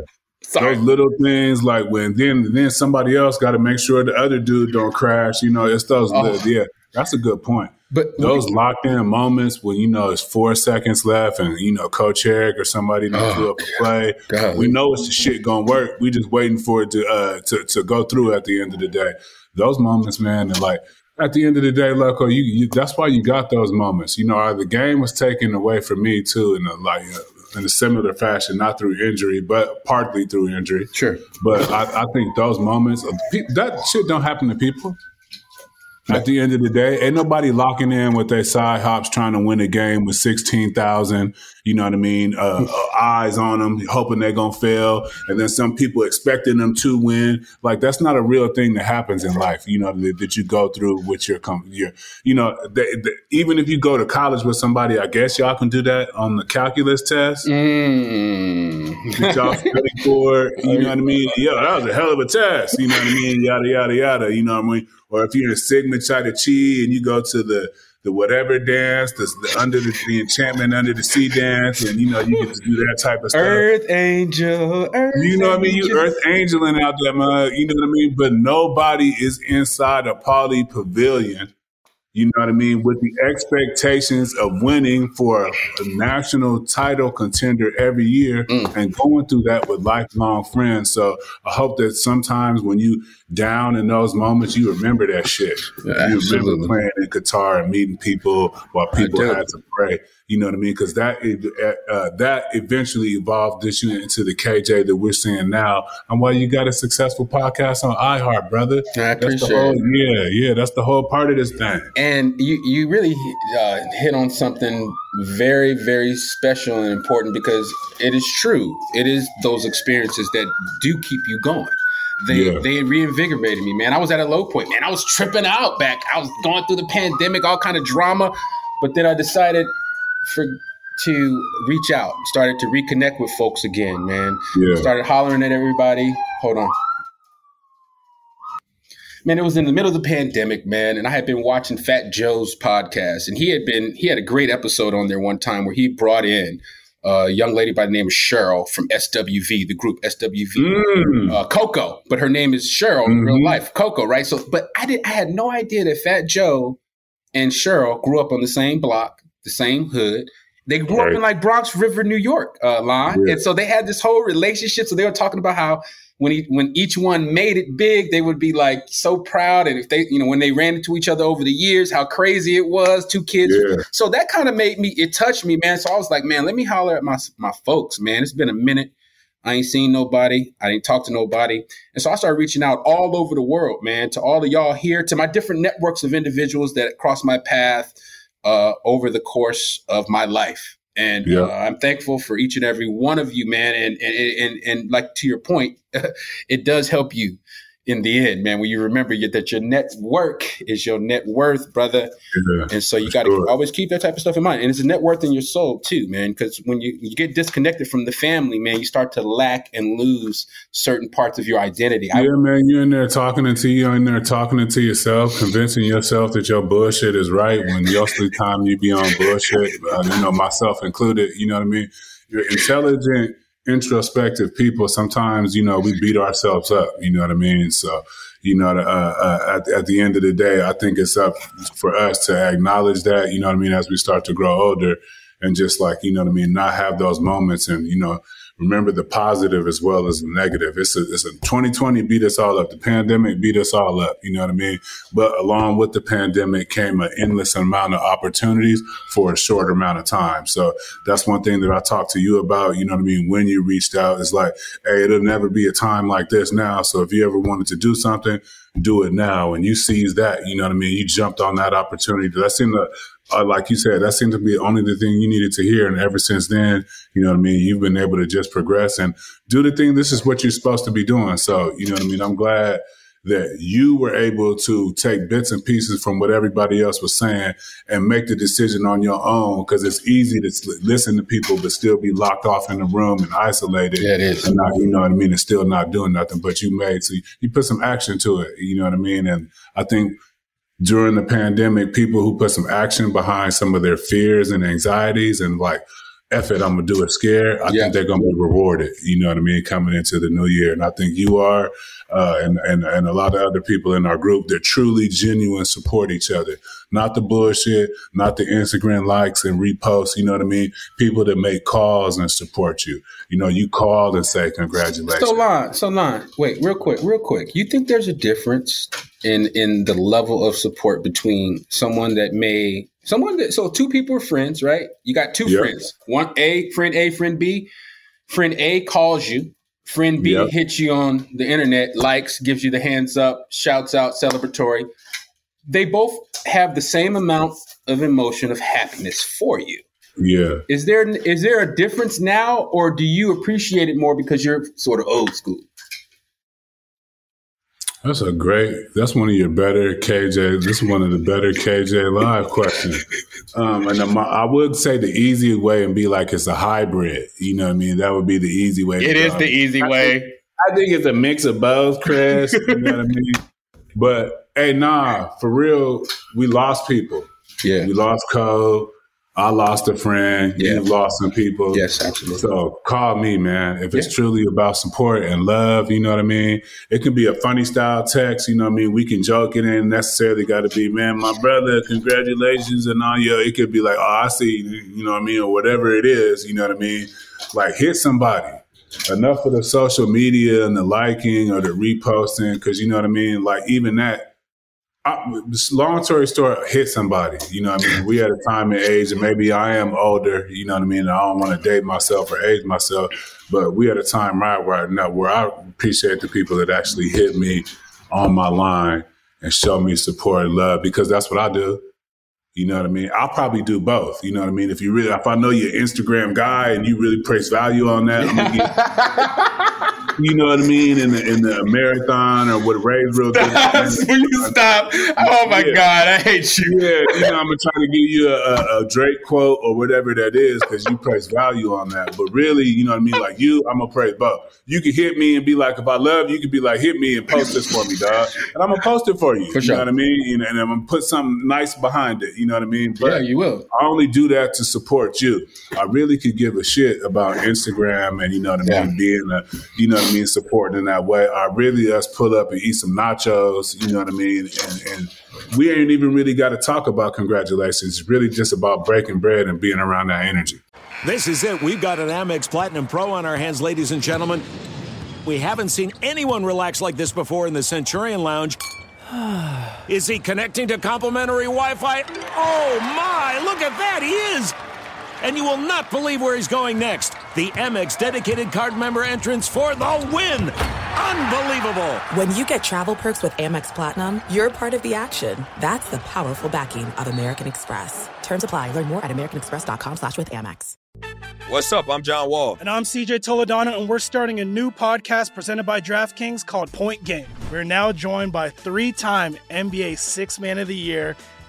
Sorry. Those little things, like when then somebody else got to make sure the other dude don't crash. You know, it's those. That's a good point. But those locked in moments when, you know, it's 4 seconds left and, you know, Coach Eric or somebody knows who up to play. God. We know it's the shit gonna work. We just waiting for it to go through at the end of the day. Those moments, man, and like at the end of the day, Loco, you that's why you got those moments. You know, the game was taken away from me too, and like. In a similar fashion, not through injury, but partly through injury. Sure. But I think those moments, that shit don't happen to people. At the end of the day, ain't nobody locking in with their side hops trying to win a game with 16,000, you know what I mean, eyes on them, hoping they're going to fail. And then some people expecting them to win. Like, that's not a real thing that happens in life, you know, that you go through with your company. You know, even if you go to college with somebody, I guess y'all can do that on the calculus test. That y'all study for, you know what I mean? Yo, that was a hell of a test, you know what I mean? Yada, yada, yada, you know what I mean? Or if you're in Sigma Chi Chi and you go to the whatever dance, the enchantment under the sea dance, and, you know, you get to do that type of stuff. Earth Angel. You Earth Angeling out there, man. You know what I mean? But nobody is inside a Poly Pavilion, you know what I mean, with the expectations of winning for a national title contender every year and going through that with lifelong friends. So I hope that sometimes when you down in those moments, you remember that shit. Yeah, you remember playing in Qatar and meeting people while people had to pray. You know what I mean? Because that eventually evolved this year into the KJ that we're seeing now. And while you got a successful podcast on iHeart, brother, I appreciate it. Yeah, that's the whole part of this thing. And you really hit on something very, very special and important, because it is true. It is those experiences that do keep you going. They reinvigorated me, man. I was at a low point, man. I was tripping out back. I was going through the pandemic, all kind of drama. But then I decided to reach out, started to reconnect with folks again, man. Yeah. Started hollering at everybody. Hold on. Man, it was in the middle of the pandemic, man. And I had been watching Fat Joe's podcast. And he had a great episode on there one time where he brought in a young lady by the name of Cheryl from SWV, the group SWV, Coco, but her name is Cheryl in real life, Coco, right? So, but I had no idea that Fat Joe and Cheryl grew up on the same block, the same hood. They grew up in like Bronx River, New York, line. Yeah. And so they had this whole relationship. So they were talking about how when each one made it big, they would be like so proud. And if they, when they ran into each other over the years, how crazy it was, two kids. Yeah. So that kind of it touched me, man. So I was like, man, let me holler at my folks, man. It's been a minute. I ain't seen nobody. I didn't talk to nobody. And so I started reaching out all over the world, man, to all of y'all here, to my different networks of individuals that crossed my path over the course of my life. And I'm thankful for each and every one of you, man. And like to your point, it does help you in the end, man, when you remember that your network is your net worth, brother. Yeah, and so you got to always keep that type of stuff in mind. And it's a net worth in your soul too, man, because when you get disconnected from the family, man, you start to lack and lose certain parts of your identity. Yeah, man, you're in there talking to yourself, convincing yourself that your bullshit is right when most of the time you be on bullshit, myself included, you know what I mean? You're intelligent, introspective people. Sometimes, we beat ourselves up, you know what I mean? So, at the end of the day, I think it's up for us to acknowledge that, you know what I mean, as we start to grow older and just like, you know what I mean, not have those moments and, remember the positive as well as the negative. It's a 2020 beat us all up. The pandemic beat us all up. You know what I mean? But along with the pandemic came an endless amount of opportunities for a short amount of time. So that's one thing that I talked to you about. You know what I mean? When you reached out, it's like, hey, it'll never be a time like this now. So if you ever wanted to do something, do it now. And you seized that, you know what I mean? You jumped on that opportunity. That seemed to, like you said, that seemed to be only the thing you needed to hear. And ever since then, you know what I mean? You've been able to just progress and do the thing. This is what you're supposed to be doing. So, you know what I mean? I'm glad that you were able to take bits and pieces from what everybody else was saying and make the decision on your own, because it's easy to listen to people but still be locked off in the room and isolated. Yeah, it is. And not, you know what I mean? And still not doing nothing. But you put some action to it, you know what I mean? And I think during the pandemic, people who put some action behind some of their fears and anxieties and like, F it, I'm going to do it scared. I think they're going to be rewarded, you know what I mean, coming into the new year. And I think you are, and a lot of other people in our group that truly, genuine support each other. Not the bullshit, not the Instagram likes and reposts, you know what I mean? People that make calls and support you. You know, you call and say congratulations. So, Lon, wait, real quick. You think there's a difference in the level of support between so two people are friends, right? You got two friends. One A, friend B. Friend A calls you. Friend B hits you on the internet, likes, gives you the hands up, shouts out, celebratory. They both have the same amount of emotion of happiness for you. Yeah. Is there a difference now, or do you appreciate it more because you're sort of old school? That's one of your better KJ. This is one of the better KJ Live questions. And I would say the easy way and be like, it's a hybrid. You know what I mean? That would be the easy way. It is the easy way. I think it's a mix of both, Chris. You know what I mean? But hey, for real, we lost people. Yeah. We lost Cole. I lost a friend. Yeah. You've lost some people. Yes, absolutely. So call me, man. If it's truly about support and love, you know what I mean? It can be a funny style text, you know what I mean? We can joke it in. Necessarily got to be, man, my brother, congratulations and all. Yo, it could be like, oh, I see, you know what I mean? Or whatever it is, you know what I mean? Like, hit somebody. Enough of the social media and the liking or the reposting, because you know what I mean? Like, even that. Long story short, hit somebody. You know what I mean? We at a time and age, and maybe I am older, you know what I mean? I don't want to date myself or age myself, but we at a time right where I appreciate the people that actually hit me on my line and show me support and love, because that's what I do. You know what I mean? I'll probably do both. You know what I mean? If I know you're an Instagram guy and you really place value on that, I'm gonna get, you know what I mean? In the marathon or what Ray's real good. Will you stop? Oh my God, I hate you. Yeah, you know, I'm gonna try to give you a Drake quote or whatever that is because you place value on that. But really, you know what I mean? Like I'm gonna praise both. You can hit me and be like, if I love you, you can be like, hit me and post this for me, dog. And I'm gonna post it for you. For sure. You know what I mean? And I'm gonna put something nice behind it. You know what I mean? But yeah, you will. I only do that to support you. I really could give a shit about Instagram and, you know what I mean, being a, you know what I mean, supporting in that way. I really just pull up and eat some nachos, you know what I mean? And we ain't even really got to talk about congratulations. It's really just about breaking bread and being around that energy. This is it. We've got an Amex Platinum Pro on our hands, ladies and gentlemen. We haven't seen anyone relax like this before in the Centurion Lounge. Is he connecting to complimentary Wi-Fi? Oh, my, look at that, he is! And you will not believe where he's going next. The Amex dedicated card member entrance for the win! Unbelievable! When you get travel perks with Amex Platinum, you're part of the action. That's the powerful backing of American Express. Terms apply. Learn more at americanexpress.com/withAmex. What's up? I'm John Wall. And I'm CJ Toledano, and we're starting a new podcast presented by DraftKings called Point Game. We're now joined by three-time NBA Sixth Man of the Year,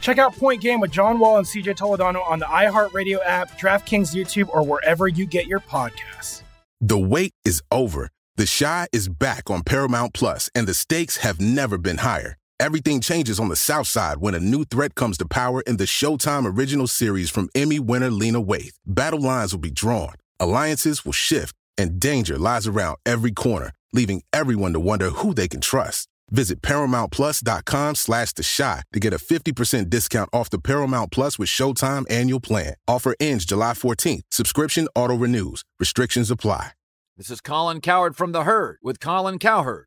Check out Point Game with John Wall and CJ Toledano on the iHeartRadio app, DraftKings YouTube, or wherever you get your podcasts. The wait is over. The Chi is back on Paramount Plus, and the stakes have never been higher. Everything changes on the South Side when a new threat comes to power in the Showtime original series from Emmy winner Lena Waithe. Battle lines will be drawn, alliances will shift, and danger lies around every corner, leaving everyone to wonder who they can trust. Visit ParamountPlus.com/TheShot to get a 50% discount off the Paramount Plus with Showtime annual plan. Offer ends July 14th. Subscription auto-renews. Restrictions apply. This is Colin Cowherd from The Herd with Colin Cowherd.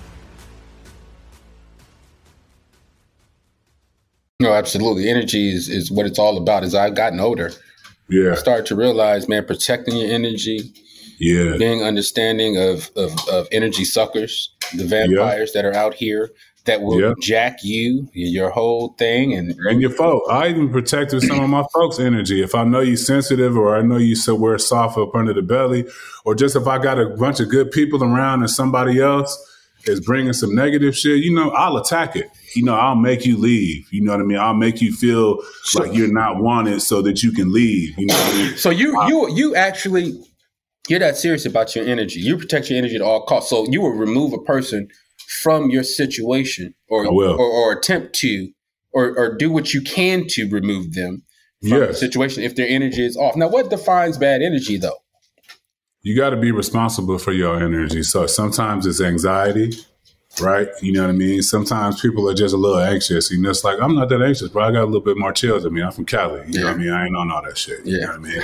No, absolutely. Energy is what it's all about. As I've gotten older, I start to realize, man, protecting your energy, being understanding of energy suckers, the vampires that are out here that will jack you, your whole thing. And your folk. I even protected some of my folks' energy. If I know you're sensitive, or I know you wear soft up under the belly, or just if I got a bunch of good people around and somebody else is bringing some negative shit, you know, I'll attack it. You know, I'll make you leave. You know what I mean? I'll make you feel like you're not wanted so that you can leave. You know what I mean? So you actually, you're that serious about your energy. You protect your energy at all costs. So you will remove a person from your situation, or attempt to, or do what you can to remove them from the situation if their energy is off. Now, what defines bad energy, though? You got to be responsible for your energy. So sometimes it's anxiety, right? You know what I mean? Sometimes people are just a little anxious. You know, it's like, I'm not that anxious, but I got a little bit more chills. I mean, I'm from Cali. You know what I mean? I ain't on all that shit. You know what I mean?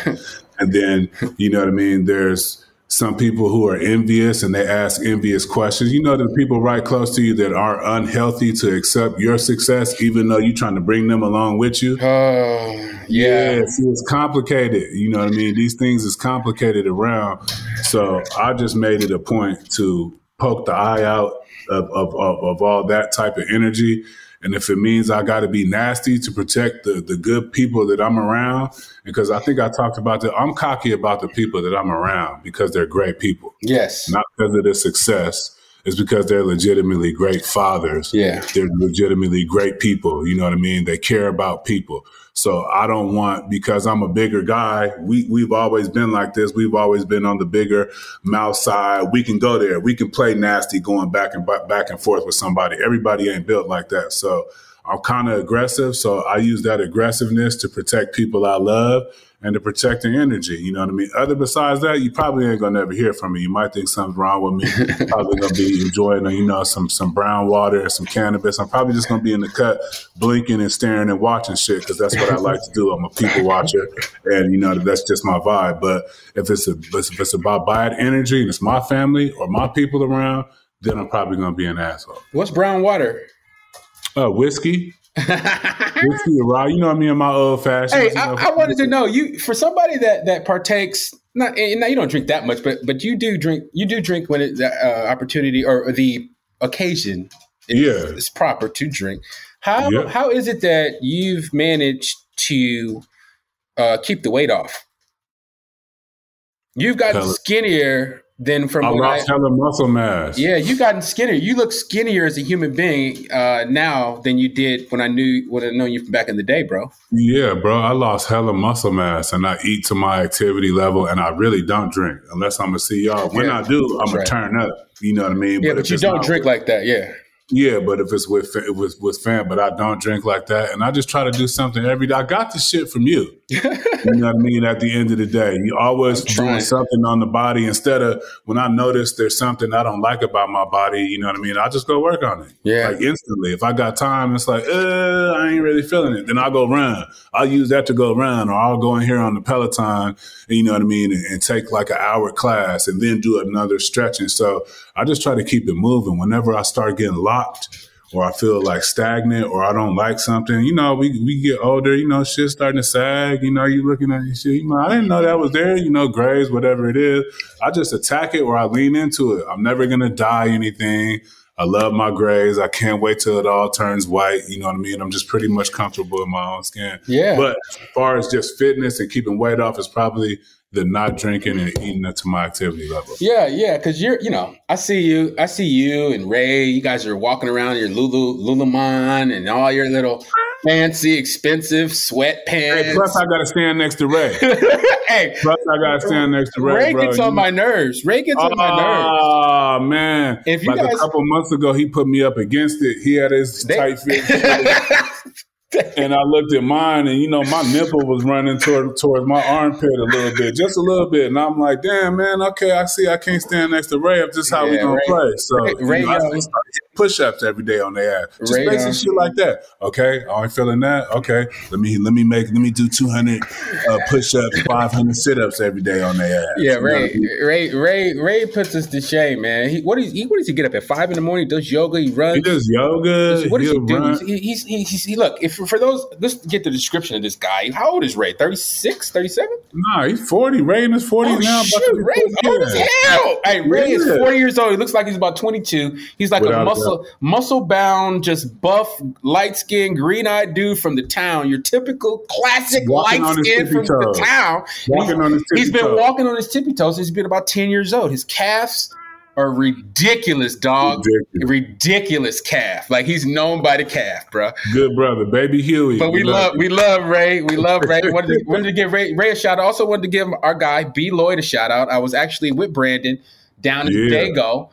And then, you know what I mean? There's some people who are envious and they ask envious questions. You know, the people right close to you that are unhealthy to accept your success, even though you're trying to bring them along with you. It's complicated. You know what I mean? These things is complicated around. So I just made it a point to poke the eye out of all that type of energy. And if it means I got to be nasty to protect the good people that I'm around, because I think I talked about that, I'm cocky about the people that I'm around because they're great people. Yes. Not because of their success. It's because they're legitimately great fathers. Yeah. They're legitimately great people. You know what I mean? They care about people. So I don't want, because I'm a bigger guy, we've always been like this. We've always been on the bigger mouth side. We can go there. We can play nasty going back and forth with somebody. Everybody ain't built like that. So I'm kind of aggressive. So I use that aggressiveness to protect people I love and to protect their energy. You know what I mean? Other besides that, you probably ain't going to ever hear from me. You might think something's wrong with me. Probably going to be enjoying, you know, some brown water or some cannabis. I'm probably just going to be in the cut blinking and staring and watching shit because that's what I like to do. I'm a people watcher, and, you know, that's just my vibe. But if it's about bad energy and it's my family or my people around, then I'm probably going to be an asshole. What's brown water? Whiskey. Whiskey and rye. You know what I mean? My old fashioned. Hey, I wanted to know, you, for somebody that partakes, you don't drink that much, but you do drink when it's opportunity or the occasion is proper to drink. How is it that you've managed to keep the weight off? You've gotten skinnier. Then from I lost hella muscle mass. Yeah, you've gotten skinnier. You look skinnier as a human being now than you did when I known you from back in the day, bro. Yeah, bro, I lost hella muscle mass, and I eat to my activity level, and I really don't drink unless I'm gonna see y'all. When I do, I'm gonna turn up. You know what I mean? Yeah, but you don't drink like that. Yeah. Yeah, but if it's with fam, but I don't drink like that, and I just try to do something every day. I got the shit from you. You know what I mean? At the end of the day, you always doing something on the body instead of, when I notice there's something I don't like about my body, you know what I mean? I just go work on it. Yeah. Like instantly. If I got time, it's like, I ain't really feeling it. Then I'll go run. I'll use that to go run, or I'll go in here on the Peloton, and you know what I mean, and take like an hour class and then do another stretching. So I just try to keep it moving. Whenever I start getting locked, or I feel like stagnant, or I don't like something, you know, we get older, you know, shit's starting to sag, you know, you looking at your shit, you know, I didn't know that was there, you know, grays, whatever it is. I just attack it, or I lean into it. I'm never going to dye anything. I love my grays. I can't wait till it all turns white. You know what I mean? I'm just pretty much comfortable in my own skin. Yeah. But as far as just fitness and keeping weight off, is probably the not drinking and eating up to my activity level. Yeah, because I see you and Ray. You guys are walking around your Lululemon and all your little fancy, expensive sweatpants. Hey, plus I gotta stand next to Ray. Ray gets on my nerves. Oh man! If you guys, a couple months ago, he put me up against it. He had his tight fit. And I looked at mine, and, you know, my nipple was running towards my armpit a little bit, just a little bit. And I'm like, damn, man, okay, I see I can't stand next to Ray. If this is how we going to play. So Ray, you know, I start hitting push-ups every day on their ass. Just make some shit like that. Okay, I ain't feeling that. Okay, let me do 200 push-ups, 500 sit-ups every day on their ass. Yeah, Ray puts us to shame, man. What does he get up at 5 in the morning? Does yoga? He runs. He does yoga. What does he do? He's look. If for those, let's get the description of this guy. How old is Ray? 36, 37? Nah, he's 40. Ray in his 40s now. Shoot, Ray's old as hell. Hey, Ray is 40 years old. He looks like he's about 22. He's like a muscle-bound, just buff, light-skinned, green-eyed dude from the town. Your typical classic light-skinned from the town. He's been walking on his tippy toes since he's been about 10 years old. His calves are ridiculous, dog. Ridiculous calf. Like, he's known by the calf, bro. Good brother, baby Huey. But we love Ray. We love Ray. Wanted to give Ray a shout out. Also wanted to give our guy B. Lloyd a shout out. I was actually with Brandon down in Dago.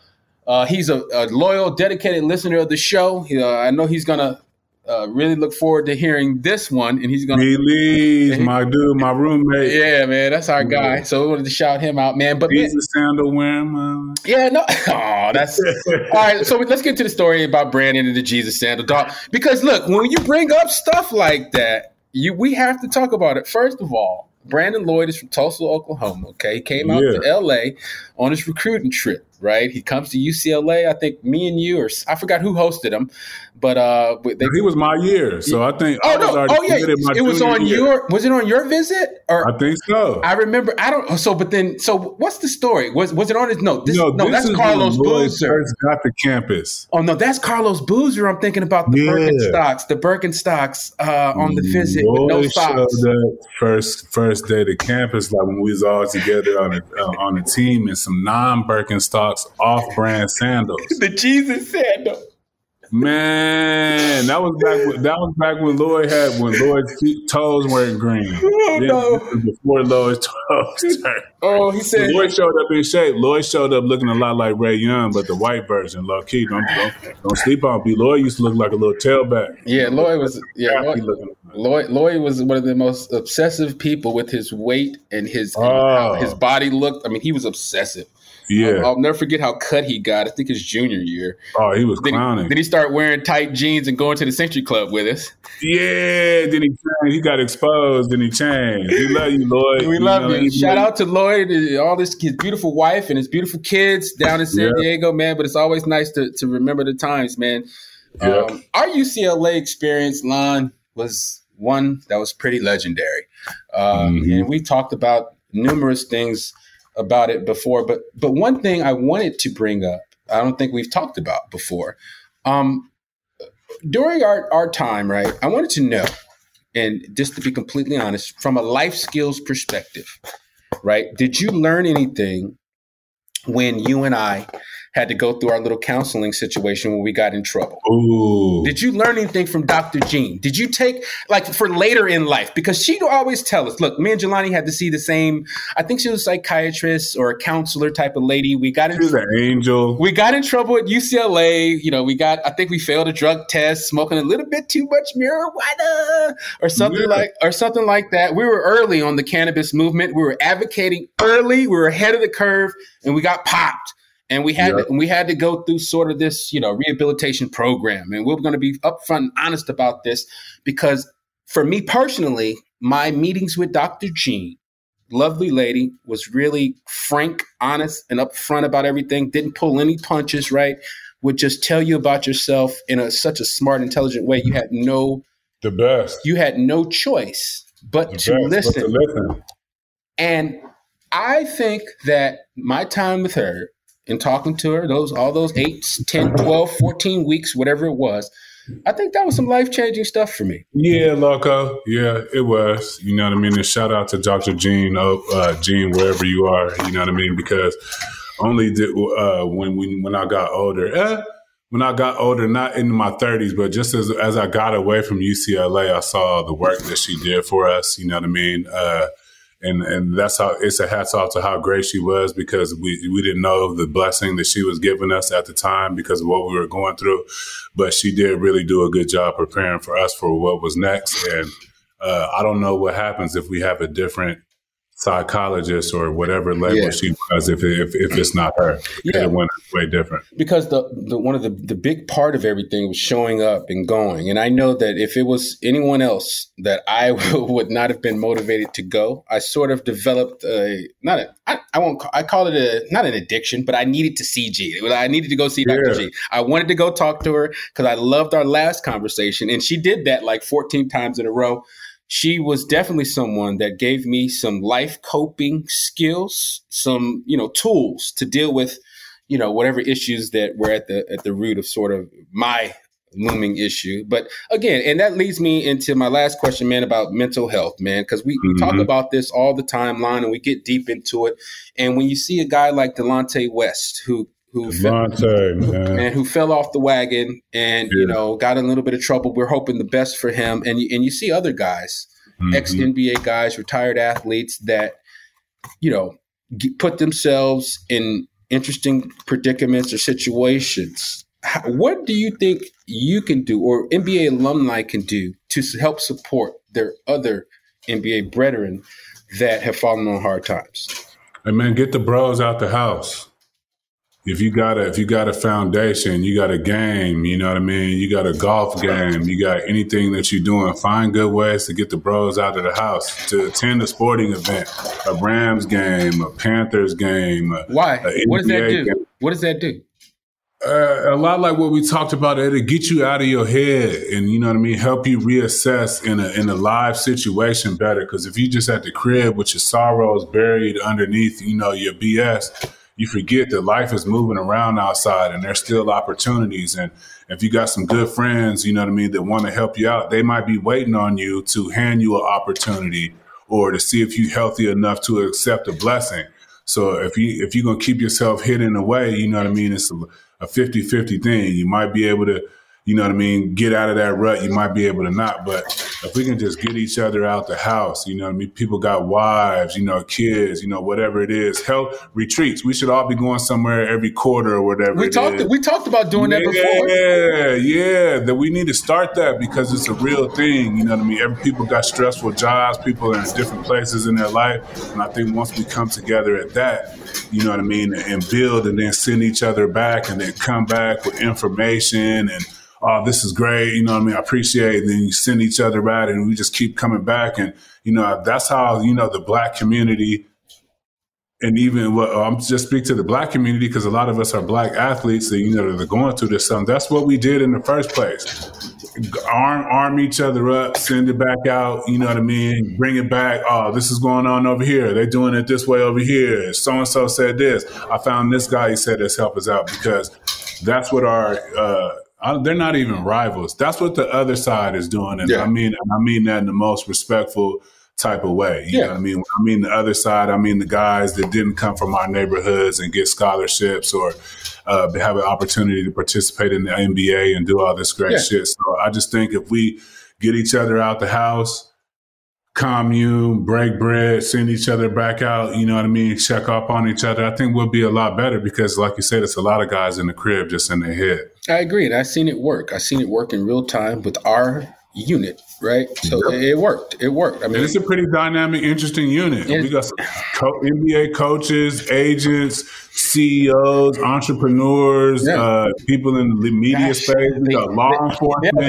He's a loyal, dedicated listener of the show. I know he's gonna really look forward to hearing this one, and he's gonna release my dude, my roommate. Yeah, man, that's our guy. So we wanted to shout him out, man. But he's a sandal wearing man. Yeah, no. Oh, that's all right. So let's get to the story about Brandon and the Jesus sandal, dog. Because look, when you bring up stuff like that, we have to talk about it. First of all, Brandon Lloyd is from Tulsa, Oklahoma. Okay, he came out to L.A. on his recruiting trip. Right, he comes to UCLA. I think me and you, or I forgot who hosted him, but he was my year, so I think. It was on your. Was it on your visit? Or I think so. I remember. I don't. So, but then, so what's the story? Was it on his? No, that's Carlos Boozer. Got the campus. Oh no, that's Carlos Boozer. I'm thinking about the Birkenstocks. The Birkenstocks on the visit with no socks. First day to campus, like when we was all together on a team in some non-Birkenstocks. Off-brand sandals, the Jesus sandal. Man, that was back when Lloyd's toes weren't green. Oh, no. Before Lloyd's toes turned. Oh, he said Lloyd showed up in shape. Lloyd showed up looking a lot like Ray Young, but the white version. Low key, don't sleep on B. Lloyd used to look like a little tailback. Yeah, Lloyd was. Yeah, Lloyd was one of the most obsessive people with his weight and how his body looked. I mean, he was obsessive. Yeah, I'll never forget how cut he got. I think his junior year. Oh, he was clowning. Then he started wearing tight jeans and going to the Century Club with us. Yeah, then he changed. He got exposed, and he changed. We love you, Lloyd. We love you. Shout out to Lloyd and all his beautiful wife and his beautiful kids down in San Diego, man. But it's always nice to remember the times, man. Yep. Our UCLA experience, Lon, was one that was pretty legendary. And we talked about numerous things about it before, but one thing I wanted to bring up, I don't think we've talked about before. During our time, right, I wanted to know, and just to be completely honest, from a life skills perspective, right, did you learn anything when you and I had to go through our little counseling situation when we got in trouble? Ooh. Did you learn anything from Dr. Jean? Did you take, like, for later in life? Because she'd always tell us, look, me and Jelani had to see the same, I think she was a psychiatrist or a counselor type of lady. She was an angel. We got in trouble at UCLA. You know, I think we failed a drug test, smoking a little bit too much marijuana or something like that. We were early on the cannabis movement. We were advocating early. We were ahead of the curve, and we got popped. And we had to go through sort of this, you know, rehabilitation program. And we're going to be upfront and honest about this, because for me personally, my meetings with Dr. Jean, lovely lady, was really frank, honest, and upfront about everything. Didn't pull any punches, right? Would just tell you about yourself in such a smart, intelligent way. You had the best. You had no choice but to listen. And I think that my time with her, and talking to her, all those 8, 10, 12, 14 weeks, whatever it was, I think that was some life-changing stuff for me. Yeah, loco. Yeah, it was. You know what I mean? And shout out to Dr. Jean, Jean, wherever you are, you know what I mean? Because only when I got older, not in my 30s, but just as I got away from UCLA, I saw the work that she did for us, you know what I mean? And that's how it's a hats off to how great she was, because we didn't know the blessing that she was giving us at the time because of what we were going through. But she did really do a good job preparing for us for what was next. And I don't know what happens if we have a different psychologist or whatever label she does, if it's not her. It went way different. Because the one of the big part of everything was showing up and going. And I know that if it was anyone else that I would not have been motivated to go, I sort of developed I call it not an addiction, but I needed to see G. I needed to go see Dr. G. I wanted to go talk to her because I loved our last conversation. And she did that like 14 times in a row. She was definitely someone that gave me some life coping skills, some, tools to deal with, whatever issues that were at the root of sort of my looming issue. But again, and that leads me into my last question, man, about mental health, man, because we talk about this all the time, Lon, and we get deep into it. And when you see a guy like Delonte West, who fell off the wagon and, got in a little bit of trouble. We're hoping the best for him. And you see other guys, ex-NBA guys, retired athletes that, put themselves in interesting predicaments or situations. What do you think you can do or NBA alumni can do to help support their other NBA brethren that have fallen on hard times? Hey, man, get the bros out the house. If you got a foundation, you got a game, you know what I mean? You got a golf game, you got anything that you're doing, find good ways to get the bros out of the house, to attend a sporting event, a Rams game, a Panthers game. Why? What does that do? What does that do? A lot like what we talked about, it'll get you out of your head and, you know what I mean, help you reassess in a live situation better. Because if you just at the crib with your sorrows buried underneath, your BS, you forget that life is moving around outside and there's still opportunities. And if you got some good friends, that want to help you out, they might be waiting on you to hand you an opportunity or to see if you're healthy enough to accept a blessing. So if you're going to keep yourself hidden away, it's a 50-50 thing. You might be able to, get out of that rut. You might be able to not. But if we can just get each other out the house, people got wives, kids, whatever it is, health retreats. We should all be going somewhere every quarter or whatever. We talked about doing that before. Yeah. That we need to start that because it's a real thing. Every people got stressful jobs. People are in different places in their life. And I think once we come together at that, and build and then send each other back and then come back with information and, oh, this is great, I appreciate it. And then you send each other out and we just keep coming back. And, that's how, the Black community and even I'm just speak to the Black community because a lot of us are Black athletes that, they're going through this something. That's what we did in the first place. Arm each other up, send it back out, bring it back. Oh, this is going on over here. They're doing it this way over here. So-and-so said this. I found this guy, he said this, help us out because that's what our they're not even rivals. That's what the other side is doing. And I mean that in the most respectful type of way. You know what I mean? When I mean the other side, I mean the guys that didn't come from our neighborhoods and get scholarships or have an opportunity to participate in the NBA and do all this great shit. So I just think if we get each other out the house, commune, break bread, send each other back out, check up on each other, I think we'll be a lot better because like you said, it's a lot of guys in the crib just in their head. I agree. And I've seen it work. I've seen it work in real time with our unit, right? So it worked. I mean, and it's a pretty dynamic, interesting unit. We got some NBA coaches, agents, CEOs, entrepreneurs, people in the media space, law enforcement. Yeah,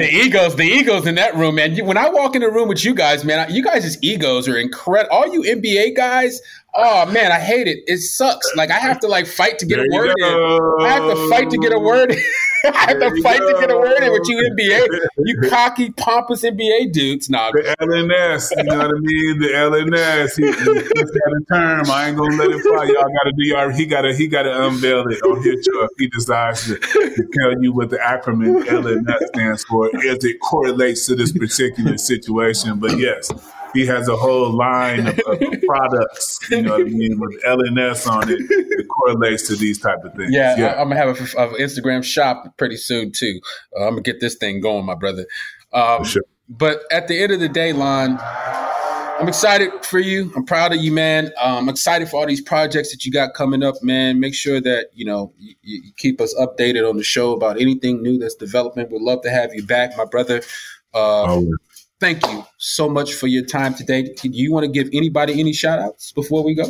the egos in that room, man. When I walk in the room with you guys, man, you guys' egos are incredible. All you NBA guys, oh man, I hate it. It sucks. Like I have to fight to get a word in. I have to fight to get a word in. I have to fight to get a word in with you NBA, you cocky, pompous NBA dudes. Nah, the LNS, The LNS. He got a term. I ain't gonna let it fly. Y'all gotta do y'all. He gotta unveil it on his show if he decides to tell you what the acronym LNS stands for as it correlates to this particular situation. But yes, he has a whole line of products, with LNS on it. It correlates to these type of things. Yeah. I'm going to have an Instagram shop pretty soon, too. I'm going to get this thing going, my brother. For sure. But at the end of the day, Lon, I'm excited for you. I'm proud of you, man. I'm excited for all these projects that you got coming up, man. Make sure that, you know, you keep us updated on the show about anything new that's developing. We'd love to have you back, my brother. Thank you so much for your time today. Do you want to give anybody any shout-outs before we go?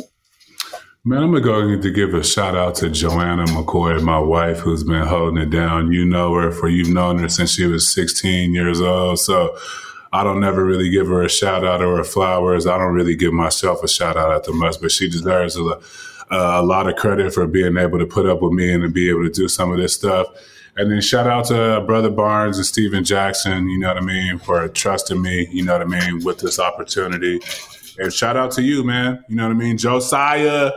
Man, I'm going to give a shout-out to Jelani McCoy, my wife, who's been holding it down. You know her, for you've known her since she was 16 years old, so I don't never really give her a shout-out or her flowers. I don't really give myself a shout-out at the most, but she deserves a lot of credit for being able to put up with me and to be able to do some of this stuff. And then shout out to Brother Barnes and Steven Jackson, you know what I mean, for trusting me, you know what I mean, with this opportunity. And shout out to you, man, you know what I mean, Josiah.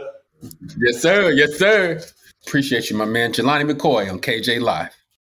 Yes, sir. Yes, sir. Appreciate you, my man. Jelani McCoy on KJ Live.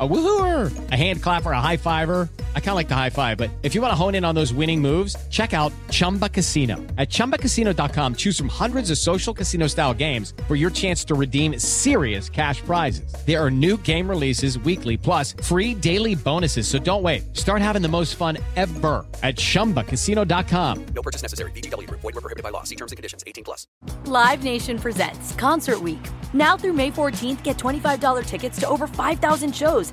a woohooer, a hand clapper, a high fiver? I kind of like the high five, but if you want to hone in on those winning moves, check out Chumba Casino. At chumbacasino.com, choose from hundreds of social casino style games for your chance to redeem serious cash prizes. There are new game releases weekly, plus free daily bonuses. So don't wait. Start having the most fun ever at chumbacasino.com. No purchase necessary. VGW. Void where prohibited by law. See terms and conditions. 18+. Live Nation presents Concert Week. Now through May 14th, get $25 tickets to over 5,000 shows.